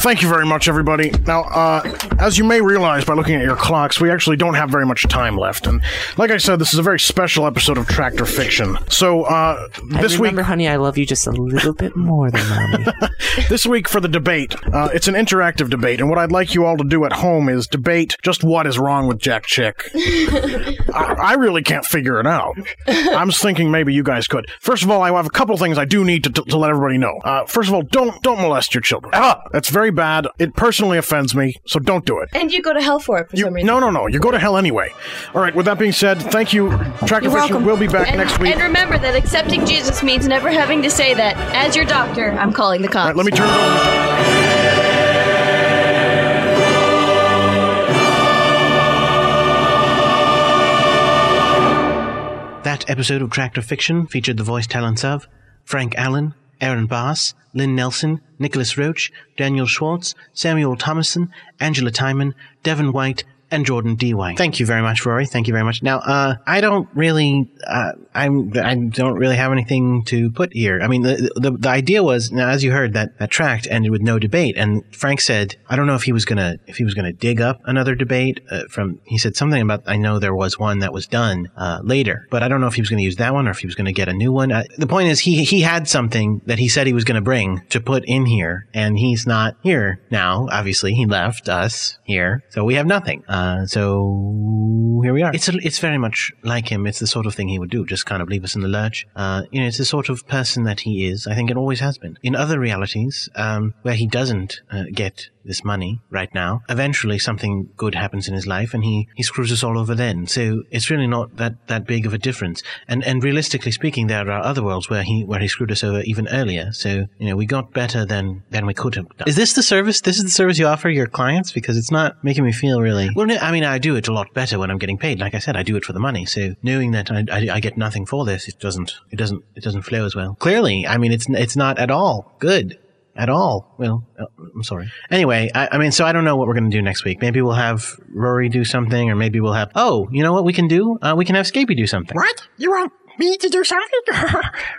Thank you very much, everybody. Now, uh, as you may realize by looking at your clocks, we actually don't have very much time left. And like I said, this is a very special episode of Tractor Fiction. So, uh, this week... remember, honey, I love you just a little bit more than Mommy. This week for the debate, uh, it's an interactive debate. And what I'd like you all to do at home is debate just what is wrong with Jack Chick. I, I really can't figure it out. I'm just thinking maybe you guys could. First of all, I have a couple things I do need to, t- to let everybody know. Uh, first of all, don't, don't molest your children. Ah, that's very bad. It personally offends me, so don't do it. And you go to hell for it for you, some reason. No, no, no. You go to hell anyway. All right, with that being said, thank you. Tractor Fiction will be back and, next week. And remember that accepting Jesus means never having to say that. As your doctor, I'm calling the cops. All right, let me turn it over. That episode of Tractor Fiction featured the voice talents of Frank Allen, Aaron Bass, Lynn Nelson, Nicholas Roach, Daniel Schwartz, Samuel Thomason, Angela Timon, Devin White, and Jordan D. White. Thank you very much, Rory. Thank you very much. Now, uh, I don't really, uh, I'm, I don't really have anything to put here. I mean, the, the, the idea was, now, as you heard, that, that tract ended with no debate. And Frank said, I don't know if he was gonna, if he was gonna dig up another debate uh, from, he said something about, I know there was one that was done, uh, later, but I don't know if he was gonna use that one or if he was gonna get a new one. Uh, the point is, he, he had something that he said he was gonna bring to put in here, and he's not here now, obviously. He left us here, so we have nothing. Uh, Uh, so here we are. It's a, it's very much like him. It's the sort of thing he would do, just kind of leave us in the lurch. Uh, you know, it's the sort of person that he is. I think it always has been. In other realities, um, where he doesn't uh, get this money right now, eventually something good happens in his life, and he, he screws us all over then. So it's really not that, that big of a difference. And and realistically speaking, there are other worlds where he where he screwed us over even earlier. So you know, we got better than than we could have done. Is this the service? This is the service you offer your clients? Because it's not making me feel really. Well, no, I mean, I do it a lot better when I'm getting paid. Like I said, I do it for the money. So knowing that I, I, I get nothing for this, it doesn't it doesn't it doesn't flow as well. Clearly, I mean, it's it's not at all good. At all. Well, I'm sorry. Anyway, I, I mean, so I don't know what we're going to do next week. Maybe we'll have Rory do something, or maybe we'll have... Oh, you know what we can do? Uh, we can have Scapey do something. What? You want me to do something?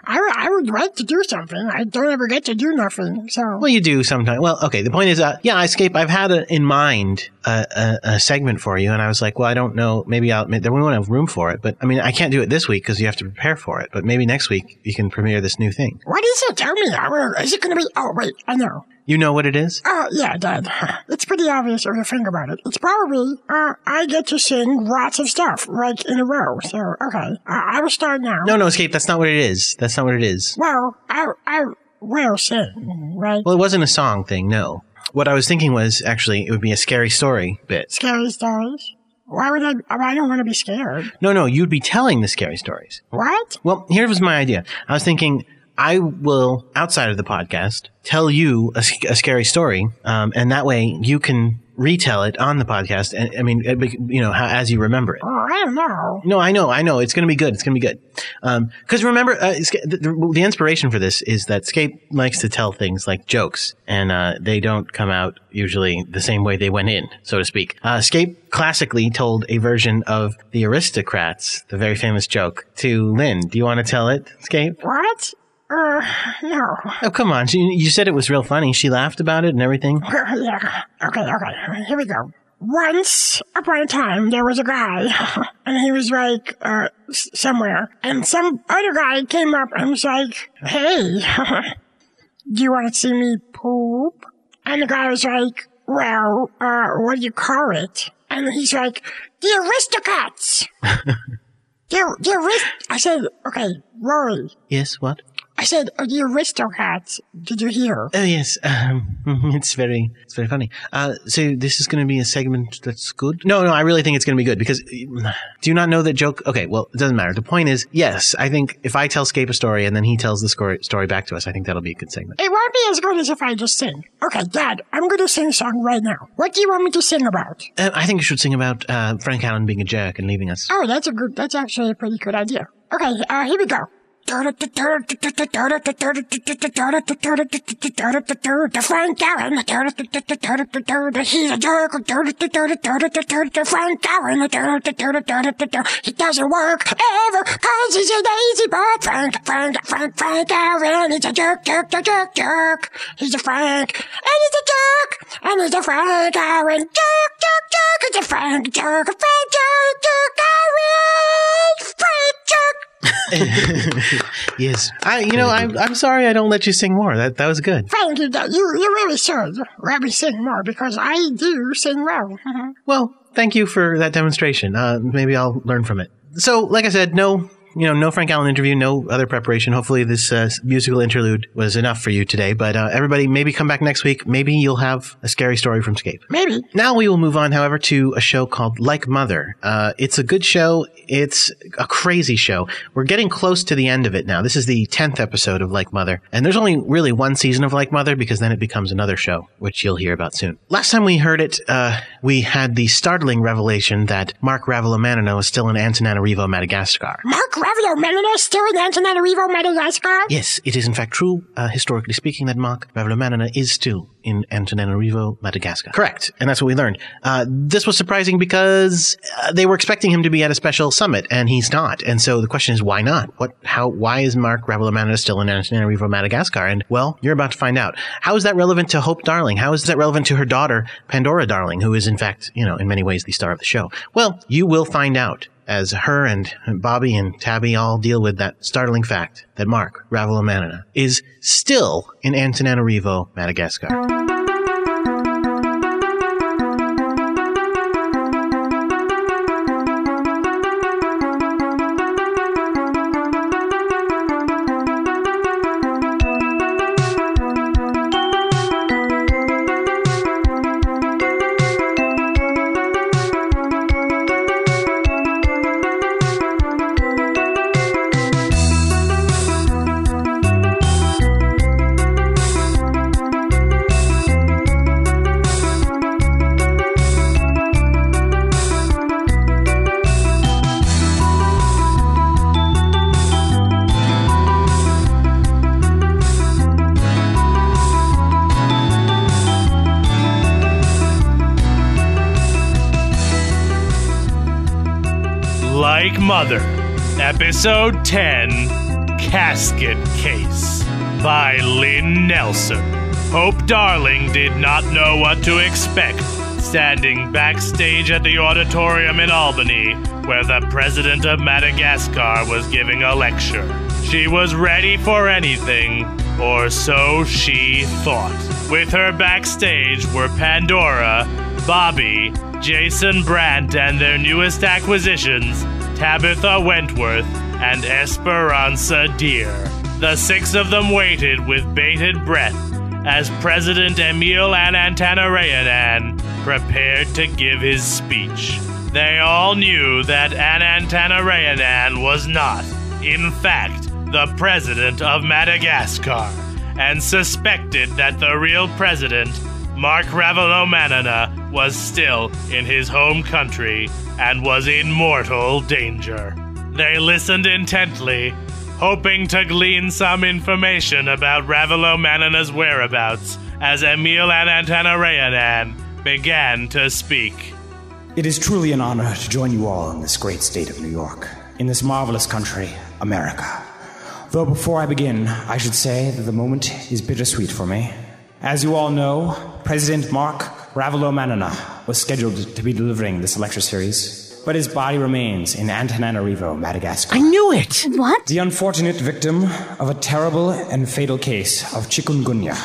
I, I would like to do something. I don't ever get to do nothing, so... Well, you do sometimes. Well, okay, the point is, uh, yeah, Scape, I've had a, in mind... A, a segment for you, and I was like, well, I don't know, maybe I'll, maybe, we won't have room for it, but I mean, I can't do it this week because you have to prepare for it, but maybe next week you can premiere this new thing. What is it? Tell me. Is it going to be, oh, wait, I know. You know what it is? Oh, uh, yeah, Dad. It's pretty obvious if you think about it. It's probably, uh, I get to sing lots of stuff, like, in a row, so, okay. Uh, I will start now. No, no, Escape, that's not what it is. That's not what it is. Well, I, I will sing, right? Well, it wasn't a song thing, no. What I was thinking was, actually, it would be a scary story bit. Scary stories? Why would I... I don't want to be scared. No, no, you'd be telling the scary stories. What? Well, here was my idea. I was thinking, I will, outside of the podcast, tell you a, a scary story, um, and that way you can... retell it on the podcast, and I mean, you know, how, as you remember it. Oh, I don't know. No, I know, I know. It's going to be good. It's going to be good. Because um, remember, uh, the, the inspiration for this is that Scape likes to tell things like jokes, and uh, they don't come out usually the same way they went in, so to speak. Uh, Scape classically told a version of The Aristocrats, the very famous joke, to Lynn. Do you want to tell it, Scape? What? Uh, no. Oh, come on. You, you said it was real funny. She laughed about it and everything. Uh, yeah. Okay, okay. Here we go. Once upon a time, there was a guy, and he was like, uh, s- somewhere. And some other guy came up and was like, hey, do you want to see me poop? And the guy was like, well, uh, what do you call it? And he's like, the Aristocrats! the, the arist- I said, okay, Rory. Yes, what? I said, are the aristocrats? Did you hear? Oh, yes. Um, it's very it's very funny. Uh, so this is going to be a segment that's good? No, no, I really think it's going to be good because do you not know that joke? Okay, well, it doesn't matter. The point is, yes, I think if I tell Scape a story and then he tells the story, story back to us, I think that'll be a good segment. It won't be as good as if I just sing. Okay, Dad, I'm going to sing a song right now. What do you want me to sing about? Uh, I think you should sing about uh, Frank Allen being a jerk and leaving us. Oh, that's a good, that's actually a pretty good idea. Okay, uh, here we go. The Frank Allen, he's a jerk. The Frank Allen, he doesn't work ever, cause he's a lazy boy. Frank, Frank, Frank, Frank Allen, he's a jerk, jerk, jerk, jerk. He's a Frank, and he's a jerk, and he's a Frank Allen, jerk, jerk, jerk. He's a Frank, jerk, Frank, jerk, jerk, Allen, Frank, jerk. Yes, I. You know, I'm. I'm sorry. I don't let you sing more. That that was good. Thank you. You you really should let me sing more because I do sing well. Well, thank you for that demonstration. Uh, maybe I'll learn from it. So, like I said, no. You know, no Frank Allen interview, no other preparation. Hopefully this uh, musical interlude was enough for you today. But uh, everybody, maybe come back next week. Maybe you'll have a scary story from Scape. Maybe. Now we will move on, however, to a show called Like Mother. Uh, it's a good show. It's a crazy show. We're getting close to the end of it now. This is the tenth episode of Like Mother. And there's only really one season of Like Mother because then it becomes another show, which you'll hear about soon. Last time we heard it, uh, we had the startling revelation that Mark Ravelomanana was still in Antananarivo, Madagascar. Mark Ravelomanana? Ravelomanana still in Antananarivo, Madagascar? Yes, it is in fact true, uh, historically speaking, that Mark Ravelomanana is still in Antananarivo, Madagascar. Correct, and that's what we learned. Uh, this was surprising because uh, they were expecting him to be at a special summit, and he's not. And so the question is, why not? What? How? Why is Mark Ravelomanana still in Antananarivo, Madagascar? And, well, you're about to find out. How is that relevant to Hope Darling? How is that relevant to her daughter, Pandora Darling, who is, in fact, you know, in many ways the star of the show? Well, you will find out, as her and Bobby and Tabby all deal with that startling fact that Mark Ravelomanana is still in Antananarivo, Madagascar. Mother, Episode ten, Casket Case, by Lynn Nelson. Hope Darling did not know what to expect, standing backstage at the auditorium in Albany, where the president of Madagascar was giving a lecture. She was ready for anything, or so she thought. With her backstage were Pandora, Bobby, Jason Brandt, and their newest acquisitions, Tabitha Wentworth, and Esperanza Deer. The six of them waited with bated breath as President Emil Anantanarayanan prepared to give his speech. They all knew that Anantanarayanan was not, in fact, the president of Madagascar, and suspected that the real president, Mark Ravelomanana, was still in his home country and was in mortal danger. They listened intently, hoping to glean some information about Ravelomanana's whereabouts as Emil Anantanarayanan began to speak. It is truly an honor to join you all in this great state of New York, in this marvelous country, America. Though before I begin, I should say that the moment is bittersweet for me. As you all know, President Mark Ravelomanana was scheduled to be delivering this lecture series, but his body remains in Antananarivo, Madagascar. I knew it! What? The unfortunate victim of a terrible and fatal case of chikungunya.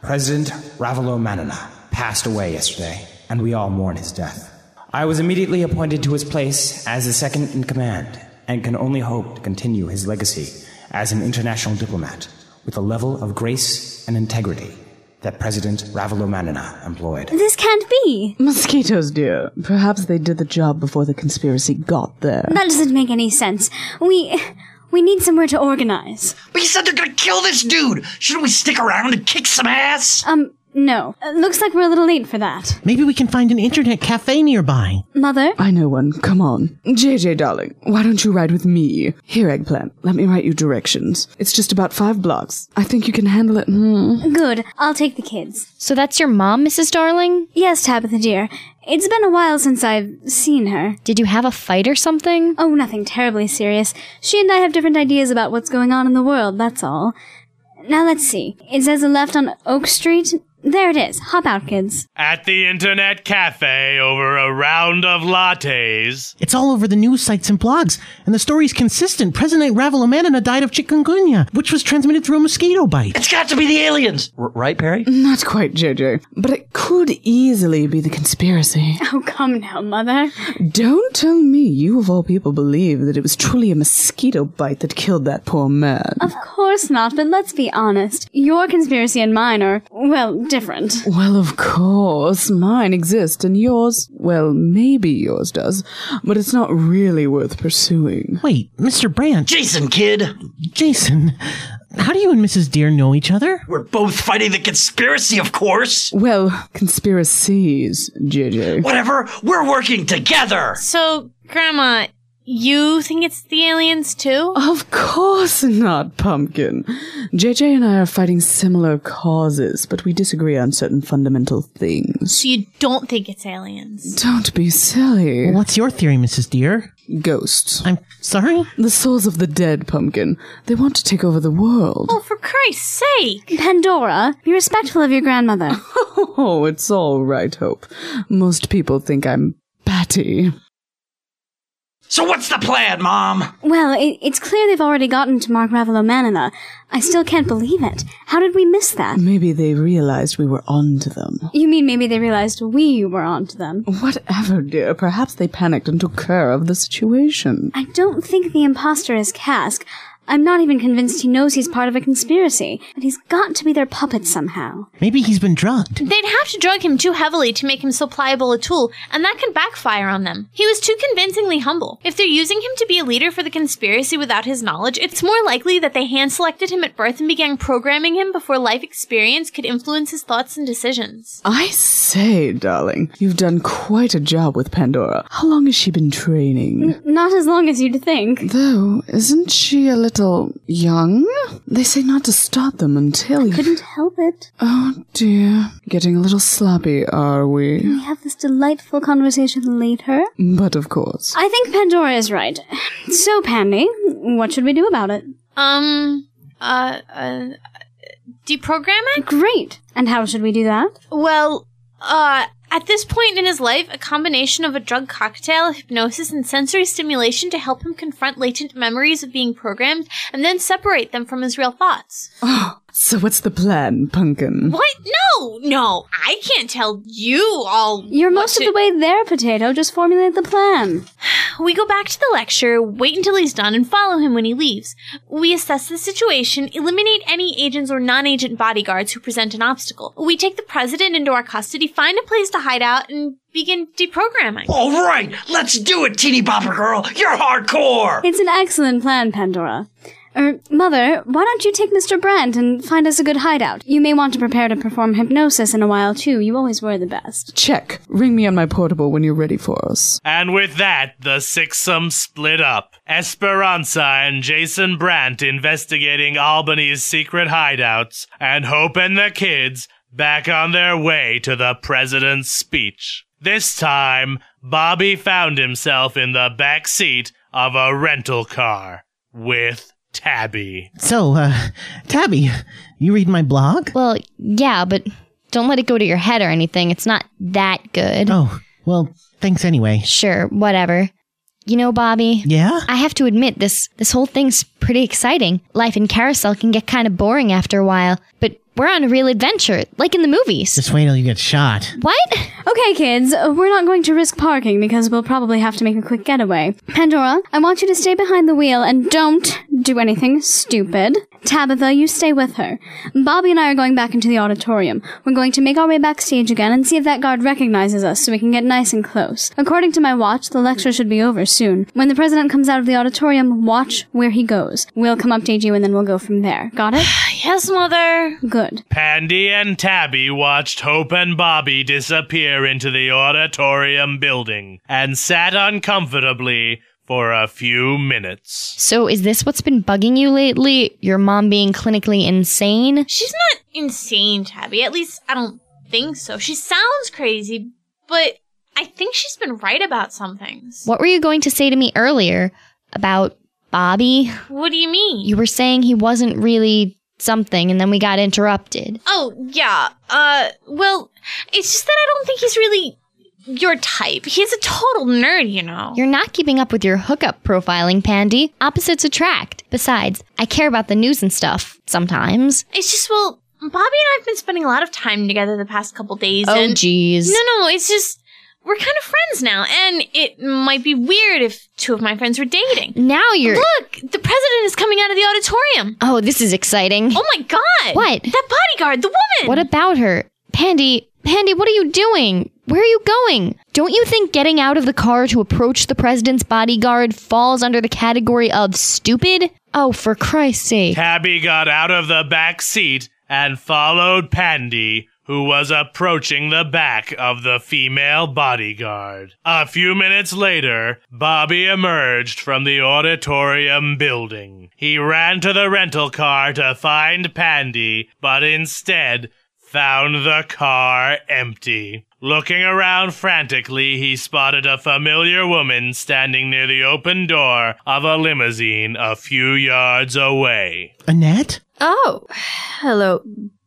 President Ravelomanana passed away yesterday, and we all mourn his death. I was immediately appointed to his place as the second in command, and can only hope to continue his legacy as an international diplomat with a level of grace and integrity that President Ravelomanana employed. This can't be. Mosquitoes, dear. Perhaps they did the job before the conspiracy got there. That doesn't make any sense. We... We need somewhere to organize. But you said they're gonna kill this dude! Shouldn't we stick around and kick some ass? Um, no. Uh, looks like we're a little late for that. Maybe we can find an internet cafe nearby. Mother? I know one. Come on. J J, darling, why don't you ride with me? Here, Eggplant, let me write you directions. It's just about five blocks. I think you can handle it. Mm. Good. I'll take the kids. So that's your mom, Missus Darling? Yes, Tabitha, dear. It's been a while since I've seen her. Did you have a fight or something? Oh, nothing terribly serious. She and I have different ideas about what's going on in the world, that's all. Now let's see. It says a left on Oak Street. There it is. Hop out, kids. At the internet cafe over a round of lattes. It's all over the news sites and blogs, and the story's consistent. President Ravelomanana died of chikungunya, which was transmitted through a mosquito bite. It's got to be the aliens! R- right, Perry? Not quite, J J. But it could easily be the conspiracy. Oh, come now, Mother. Don't tell me you, of all people, believe that it was truly a mosquito bite that killed that poor man. Of course not, but let's be honest. Your conspiracy and mine are, well, different. Well, of course. Mine exists, and yours, well, maybe yours does, but it's not really worth pursuing. Wait, Mister Brandt. Jason, kid! Jason, how do you and Missus Deere know each other? We're both fighting the conspiracy, of course! Well, conspiracies, J J. Whatever! We're working together! So, Grandma... You think it's the aliens, too? Of course not, Pumpkin. J J and I are fighting similar causes, but we disagree on certain fundamental things. So you don't think it's aliens? Don't be silly. Well, what's your theory, Missus Deere? Ghosts. I'm sorry? The souls of the dead, Pumpkin. They want to take over the world. Oh, for Christ's sake! Pandora, be respectful of your grandmother. Oh, it's all right, Hope. Most people think I'm batty. So what's the plan, Mom? Well, it, it's clear they've already gotten to Mark Ravelomanana. I still can't believe it. How did we miss that? Maybe they realized we were onto them. You mean maybe they realized we were onto them? Whatever, dear. Perhaps they panicked and took care of the situation. I don't think the imposter is Cask. I'm not even convinced he knows he's part of a conspiracy, but he's got to be their puppet somehow. Maybe he's been drugged. They'd have to drug him too heavily to make him so pliable a tool, and that can backfire on them. He was too convincingly humble. If they're using him to be a leader for the conspiracy without his knowledge, it's more likely that they hand-selected him at birth and began programming him before life experience could influence his thoughts and decisions. I say, darling, you've done quite a job with Pandora. How long has she been training? N- not as long as you'd think. Though, isn't she a little... little young? They say not to start them until you... I couldn't help it. Oh, dear. Getting a little sloppy, are we? Can we have this delightful conversation later? But of course. I think Pandora is right. So, Pandy, what should we do about it? Um, uh, uh, deprogram it? Great. And how should we do that? Well, uh... At this point in his life, a combination of a drug cocktail, hypnosis, and sensory stimulation to help him confront latent memories of being programmed and then separate them from his real thoughts. Oh, so what's the plan, Pumpkin? What? No! No! I can't tell you all... You're most to- of the way there, Potato. Just formulate the plan. We go back to the lecture, wait until he's done, and follow him when he leaves. We assess the situation, eliminate any agents or non-agent bodyguards who present an obstacle. We take the president into our custody, find a place to hide out, and begin deprogramming. All right! Let's do it, teeny bopper girl! You're hardcore! It's an excellent plan, Pandora. Er, Mother, why don't you take Mister Brandt and find us a good hideout? You may want to prepare to perform hypnosis in a while, too. You always were the best. Check. Ring me on my portable when you're ready for us. And with that, the sixsome split up. Esperanza and Jason Brandt investigating Albany's secret hideouts, and Hope and the kids back on their way to the president's speech. This time, Bobby found himself in the back seat of a rental car with... Tabby. So, uh, Tabby, you read my blog? Well, yeah, but don't let it go to your head or anything. It's not that good. Oh, well, thanks anyway. Sure, whatever. You know, Bobby? Yeah? I have to admit, this, this whole thing's pretty exciting. Life in Carousel can get kind of boring after a while, but We're on a real adventure, like in the movies. Just wait till you get shot. What? Okay, kids, we're not going to risk parking because we'll probably have to make a quick getaway. Pandora, I want you to stay behind the wheel and don't do anything stupid. Tabitha, you stay with her. Bobby and I are going back into the auditorium. We're going to make our way backstage again and see if that guard recognizes us so we can get nice and close. According to my watch, the lecture should be over soon. When the president comes out of the auditorium, watch where he goes. We'll come update you and then we'll go from there. Got it? Yes, Mother. Good. Pandy and Tabby watched Hope and Bobby disappear into the auditorium building and sat uncomfortably for a few minutes. So is this what's been bugging you lately? Your mom being clinically insane? She's not insane, Tabby. At least I don't think so. She sounds crazy, but I think she's been right about some things. What were you going to say to me earlier about Bobby? What do you mean? You were saying he wasn't really something, and then we got interrupted. Oh, yeah. Uh, well, it's just that I don't think he's really your type. He's a total nerd, you know. You're not keeping up with your hookup profiling, Pandy. Opposites attract. Besides, I care about the news and stuff, sometimes. It's just, well, Bobby and I have been spending a lot of time together the past couple days, oh, and... Oh, jeez. No, no, it's just... We're kind of friends now, and it might be weird if two of my friends were dating. Now you're... Look, the president is coming out of the auditorium. Oh, this is exciting. Oh, my God. What? That bodyguard, the woman. What about her? Pandy, Pandy, what are you doing? Where are you going? Don't you think getting out of the car to approach the president's bodyguard falls under the category of stupid? Oh, for Christ's sake. Tabby got out of the back seat and followed Pandy, who was approaching the back of the female bodyguard. A few minutes later, Bobby emerged from the auditorium building. He ran to the rental car to find Pandy, but instead found the car empty. Looking around frantically, he spotted a familiar woman standing near the open door of a limousine a few yards away. Annette? Oh, hello,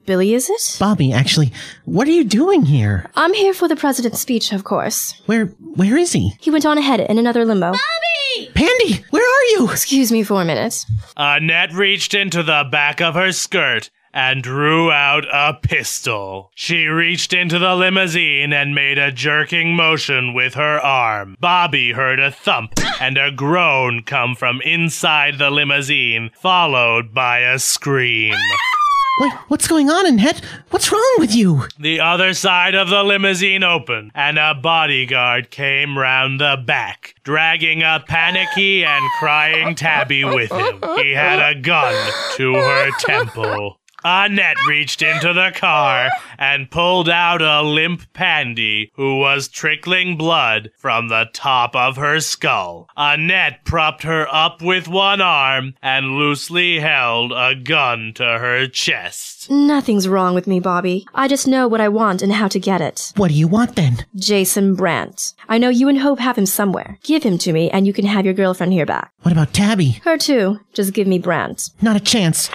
Billy, is it? Bobby, actually, what are you doing here? I'm here for the president's speech, of course. Where, where is he? He went on ahead in another limo. Bobby! Pandy, where are you? Excuse me for a minute. Annette reached into the back of her skirt and drew out a pistol. She reached into the limousine and made a jerking motion with her arm. Bobby heard a thump and a groan come from inside the limousine, followed by a scream. Wait, what's going on, Annette? What's wrong with you? The other side of the limousine opened, and a bodyguard came round the back, dragging a panicky and crying Tabby with him. He had a gun to her temple. Annette reached into the car and pulled out a limp Pandy, who was trickling blood from the top of her skull. Annette propped her up with one arm and loosely held a gun to her chest. Nothing's wrong with me, Bobby. I just know what I want and how to get it. What do you want, then? Jason Brandt. I know you and Hope have him somewhere. Give him to me, and you can have your girlfriend here back. What about Tabby? Her, too. Just give me Brandt. Not a chance.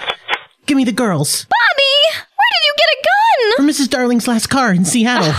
Give me the girls. Bobby! Where did you get a gun? From Missus Darling's last car in Seattle.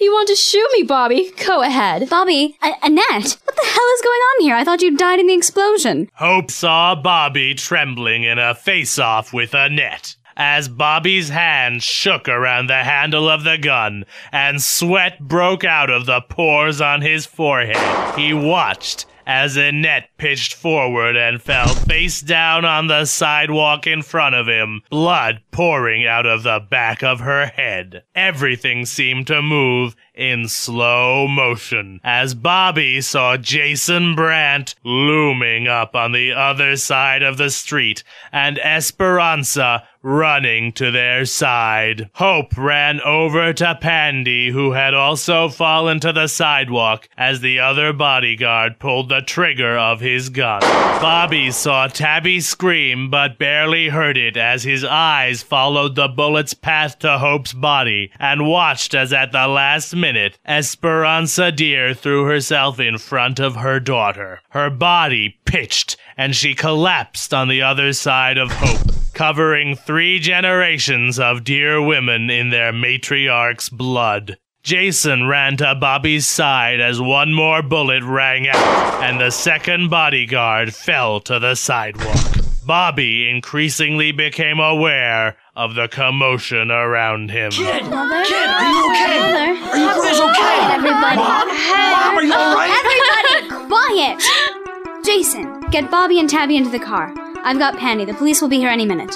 You want to shoot me, Bobby? Go ahead. Bobby, uh, Annette, what the hell is going on here? I thought you died in the explosion. Hope saw Bobby trembling in a face-off with Annette as Bobby's hand shook around the handle of the gun and sweat broke out of the pores on his forehead. He watched as Annette pitched forward and fell face down on the sidewalk in front of him, blood pouring out of the back of her head. Everything seemed to move in slow motion, as Bobby saw Jason Brandt looming up on the other side of the street, and Esperanza running to their side. Hope ran over to Pandy, who had also fallen to the sidewalk as the other bodyguard pulled the trigger of his gun. Bobby saw Tabby scream but barely heard it as his eyes followed the bullet's path to Hope's body and watched as at the last minute, Esperanza Deer threw herself in front of her daughter. Her body pitched and she collapsed on the other side of Hope, covering three generations of dear women in their matriarch's blood. Jason ran to Bobby's side as one more bullet rang out, and the second bodyguard fell to the sidewalk. Bobby increasingly became aware of the commotion around him. Kid! Mother? Kid, are you okay? Mother? Are you guys okay? Everybody. Mom? Hey. Mom, are you all right? Everybody, quiet! Jason, get Bobby and Tabby into the car. I've got Pandy. The police will be here any minute.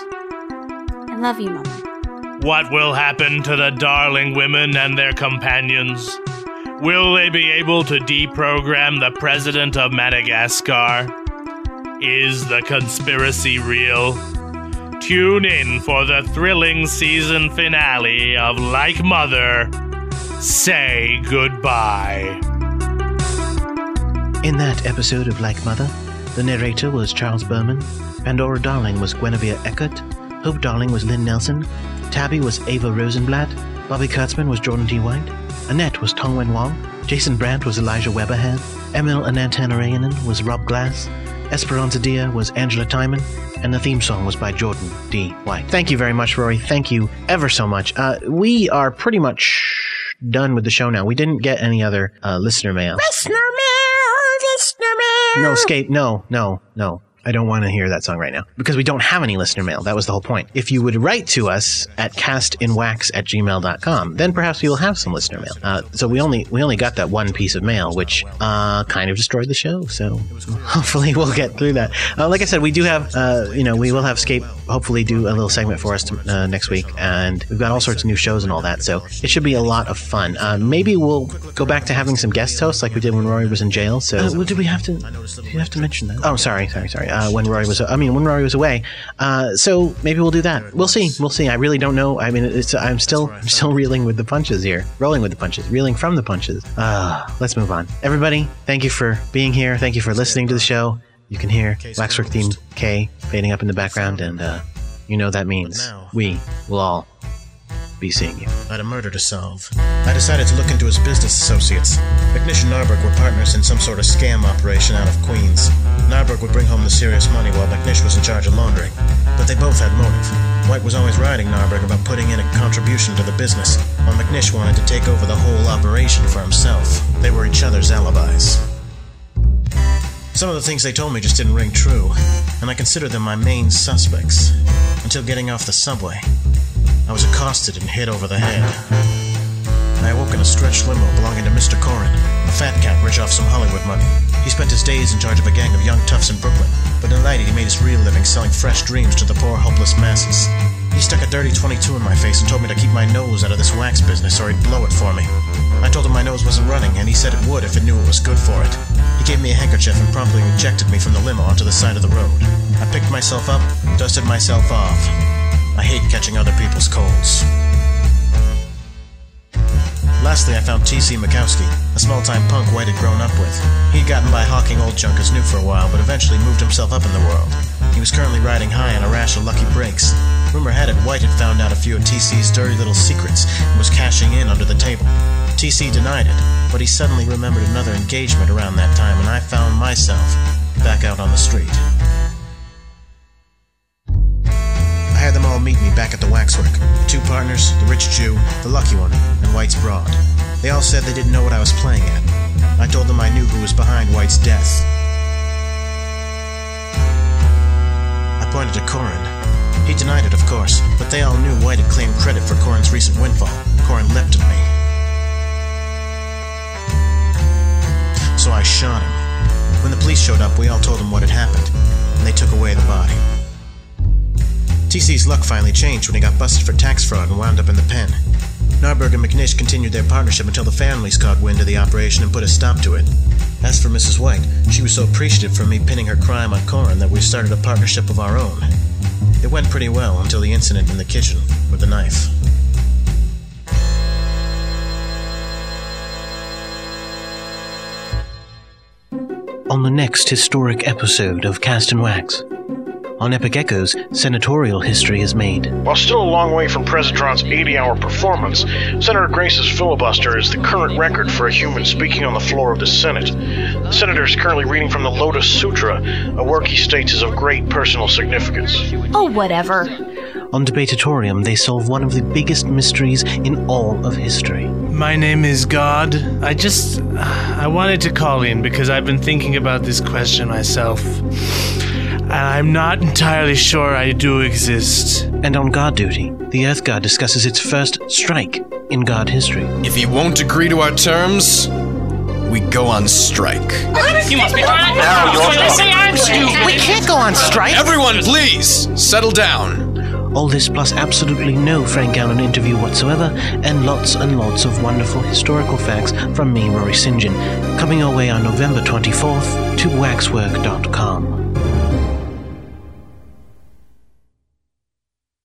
I love you, Mother. What will happen to the darling women and their companions? Will they be able to deprogram the president of Madagascar? Is the conspiracy real? Tune in for the thrilling season finale of Like Mother, Say Goodbye. In that episode of Like Mother, the narrator was Charles Berman, Pandora Darling was Guinevere Eckert, Hope Darling was Lynn Nelson, Tabby was Ava Rosenblatt, Bobby Kurtzman was Jordan D. White, Annette was Tongwen Wong, Jason Brandt was Elijah Weberhan, Emil Antananarivo was Rob Glass, Esperanza Dia was Angela Timon, and the theme song was by Jordan D. White. Thank you very much, Rory. Thank you ever so much. Uh, we are pretty much done with the show now. We didn't get any other uh, listener mail. Listener mail! Listener mail! No, Scape, no, no, no. I don't want to hear that song right now because we don't have any listener mail. That was the whole point. If you would write to us at castinwax at gmail dot com, then perhaps we will have some listener mail. Uh, so we only we only got that one piece of mail, which uh, kind of destroyed the show. So hopefully we'll get through that. Uh, like I said, we do have, uh, you know, we will have Scape hopefully do a little segment for us to, uh, next week. And we've got all sorts of new shows and all that. So it should be a lot of fun. Uh, maybe we'll go back to having some guest hosts like we did when Rory was in jail. So uh, well, did we have to, did you have to mention that? Oh, sorry, sorry, sorry. Uh, when Rory was, I mean, when Rory was away. Uh, so maybe we'll do that. We'll see. We'll see. I really don't know. I mean, it's, I'm still, I'm still reeling with the punches here, rolling with the punches, reeling from the punches. Uh, let's move on. Everybody, thank you for being here. Thank you for listening to the show. You can hear Waxwork Theme K fading up in the background, and uh, you know that means we will all be seeing you. I had a murder to solve. I decided to look into his business associates. McNish and Narberg were partners in some sort of scam operation out of Queens. Narberg would bring home the serious money while McNish was in charge of laundering. But they both had motive. White was always riding Narberg about putting in a contribution to the business, while McNish wanted to take over the whole operation for himself. They were each other's alibis. Some of the things they told me just didn't ring true, and I considered them my main suspects, until getting off the subway. I was accosted and hit over the head. I awoke in a stretched limo belonging to Mister Corrin, a fat cat rich off some Hollywood money. He spent his days in charge of a gang of young toughs in Brooklyn, but in the night he made his real living selling fresh dreams to the poor hopeless masses. He stuck a dirty twenty-two in my face and told me to keep my nose out of this wax business or he'd blow it for me. I told him my nose wasn't running, and he said it would if it knew it was good for it. He gave me a handkerchief and promptly ejected me from the limo onto the side of the road. I picked myself up, dusted myself off. I hate catching other people's colds. Lastly, I found T C Mikowski, a small-time punk White had grown up with. He'd gotten by hawking old junk as new for a while, but eventually moved himself up in the world. He was currently riding high on a rash of lucky breaks. Rumor had it White had found out a few of T C's dirty little secrets and was cashing in under the table. T C denied it, but he suddenly remembered another engagement around that time, and I found myself back out on the street. I had them all meet me back at the waxwork. The two partners, the rich Jew, the lucky one, and White's broad. They all said they didn't know what I was playing at. I told them I knew who was behind White's death. I pointed to Corrin. He denied it, of course, but they all knew White had claimed credit for Corrin's recent windfall. Corrin leapt at me. So I shot him. When the police showed up, we all told them what had happened, and they took away the body. T C's luck finally changed when he got busted for tax fraud and wound up in the pen. Narberg and McNish continued their partnership until the families caught wind of the operation and put a stop to it. As for Missus White, she was so appreciative for me pinning her crime on Corrin that we started a partnership of our own. It went pretty well until the incident in the kitchen with the knife. On the next historic episode of Cast and Wax... On Epic Echoes, senatorial history is made. While still a long way from President's eighty-hour performance, Senator Grace's filibuster is the current record for a human speaking on the floor of the Senate. The senator is currently reading from the Lotus Sutra, a work he states is of great personal significance. Oh, whatever. On Debatatorium, they solve one of the biggest mysteries in all of history. My name is God. I just... I wanted to call in because I've been thinking about this question myself. and I'm not entirely sure I do exist. And on guard duty, the Earth Guard discusses its first strike in guard history. If he won't agree to our terms, we go on strike. You must be right. Now you're We can't go on strike. Everyone, please, settle down. All this plus absolutely no Frank Allen interview whatsoever, and lots and lots of wonderful historical facts from me, Rory Saint John, coming your way on November twenty-fourth to waxwork dot com.